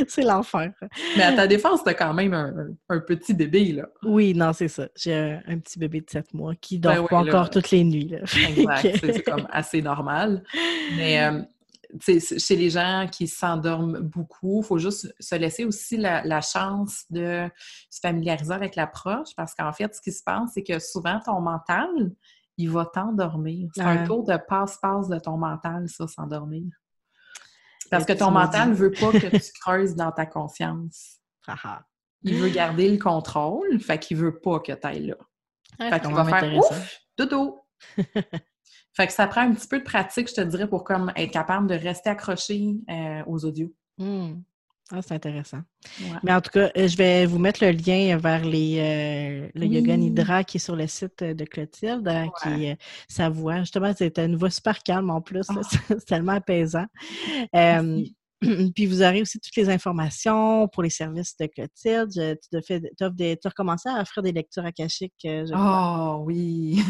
C'est l'enfer. Mais à ta défense, t'as quand même un, un, un petit bébé, là. Oui, non, c'est ça. J'ai un, un petit bébé de sept mois qui dort ben ouais, pas là, encore là. Toutes les nuits. Là. Exact. c'est, c'est comme assez normal. Mais... Euh, chez les gens qui s'endorment beaucoup, il faut juste se laisser aussi la, la chance de se familiariser avec l'approche, parce qu'en fait, ce qui se passe, c'est que souvent, ton mental, il va t'endormir. C'est ouais. un tour de passe-passe de ton mental, ça, s'endormir. Parce que ton mental ne veut pas que tu creuses dans ta conscience. Il veut garder le contrôle, fait qu'il ne veut pas que tu ailles là. Ouais, fait qu'il va faire « Ouf! Dodo! » Fait que ça prend un petit peu de pratique, je te dirais, pour comme être capable de rester accroché euh, aux audios. Mmh. Ah, c'est intéressant. Ouais. Mais en tout cas, je vais vous mettre le lien vers les, euh, le oui. Yoga Nidra qui est sur le site de Clotilde, ouais. qui euh, sa voix. Justement, c'était une voix super calme en plus. Oh. C'est tellement apaisant. Euh, puis vous aurez aussi toutes les informations pour les services de Clotilde. Je, tu as fait, t'offres des, tu as recommencé à offrir des lectures akashiques. Je crois. Oh oui!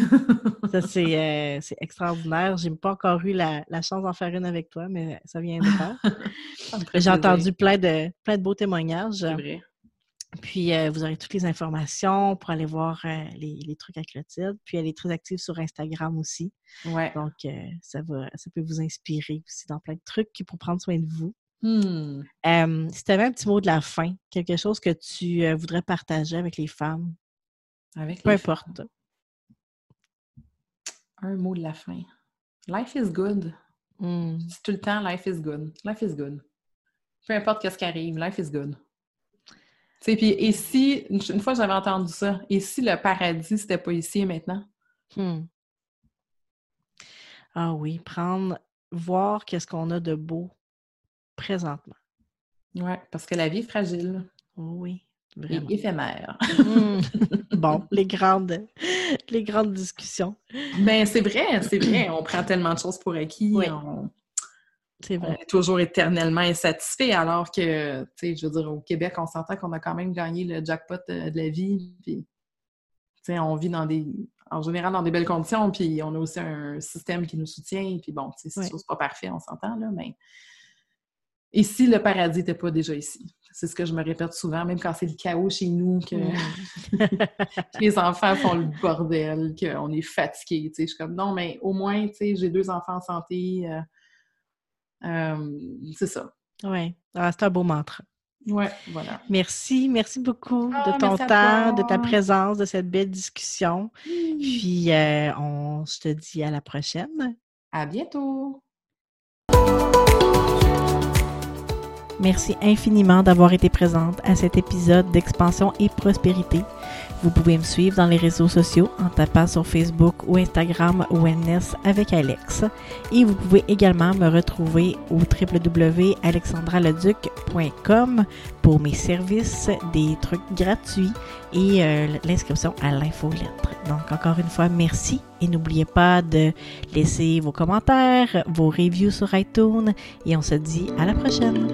Ça, c'est, euh, c'est extraordinaire. J'ai pas encore eu la, la chance d'en faire une avec toi, mais ça vient de faire. J'ai entendu plein de, plein de beaux témoignages. C'est vrai. Puis, euh, vous aurez toutes les informations pour aller voir euh, les, les trucs à Clotilde. Puis, elle est très active sur Instagram aussi. Ouais. Donc, euh, ça va, ça peut vous inspirer aussi dans plein de trucs pour prendre soin de vous. Hmm. Euh, si tu avais un petit mot de la fin, quelque chose que tu euh, voudrais partager avec les femmes. Avec Peu les importe. Femmes. Un mot de la fin. Life is good. Mm. Je dis tout le temps, life is good. Life is good. Peu importe ce qui arrive, life is good. Tu sais, puis et si, une fois j'avais entendu ça, et si le paradis, c'était pas ici et maintenant? Hmm. Ah oui, prendre, voir qu'est-ce qu'on a de beau présentement. Oui, parce que la vie est fragile. Oui, vraiment. Et éphémère. Mmh. Bon, les grandes, les grandes discussions. Ben c'est vrai, c'est vrai. On prend tellement de choses pour acquis. Oui. On... C'est vrai. On est toujours éternellement insatisfait, alors que, tu sais, je veux dire, au Québec, on s'entend qu'on a quand même gagné le jackpot de la vie, puis, tu sais, on vit dans des, en général, dans des belles conditions, puis on a aussi un système qui nous soutient, puis bon, tu sais, c'est oui. toujours pas parfait, on s'entend, là, mais... Et si le paradis n'était pas déjà ici? C'est ce que je me répète souvent, même quand c'est le chaos chez nous, que les enfants font le bordel, qu'on est fatigué, tu sais, je suis comme, non, mais au moins, tu sais, j'ai deux enfants en santé... Euh... Euh, c'est ça. Oui, ah, c'est un beau mantra. Oui, voilà. Merci, merci beaucoup ah, de ton temps, de ta présence, de cette belle discussion. Mmh. Puis, euh, on se dit à la prochaine. À bientôt! Merci infiniment d'avoir été présente à cet épisode d'Expansion et Prospérité. Vous pouvez me suivre dans les réseaux sociaux en tapant sur Facebook ou Instagram Wellness avec Alex. Et vous pouvez également me retrouver au w w w point alexandra leduc point com pour mes services, des trucs gratuits et euh, l'inscription à l'infolettre. Donc, encore une fois, merci et n'oubliez pas de laisser vos commentaires, vos reviews sur iTunes et on se dit à la prochaine!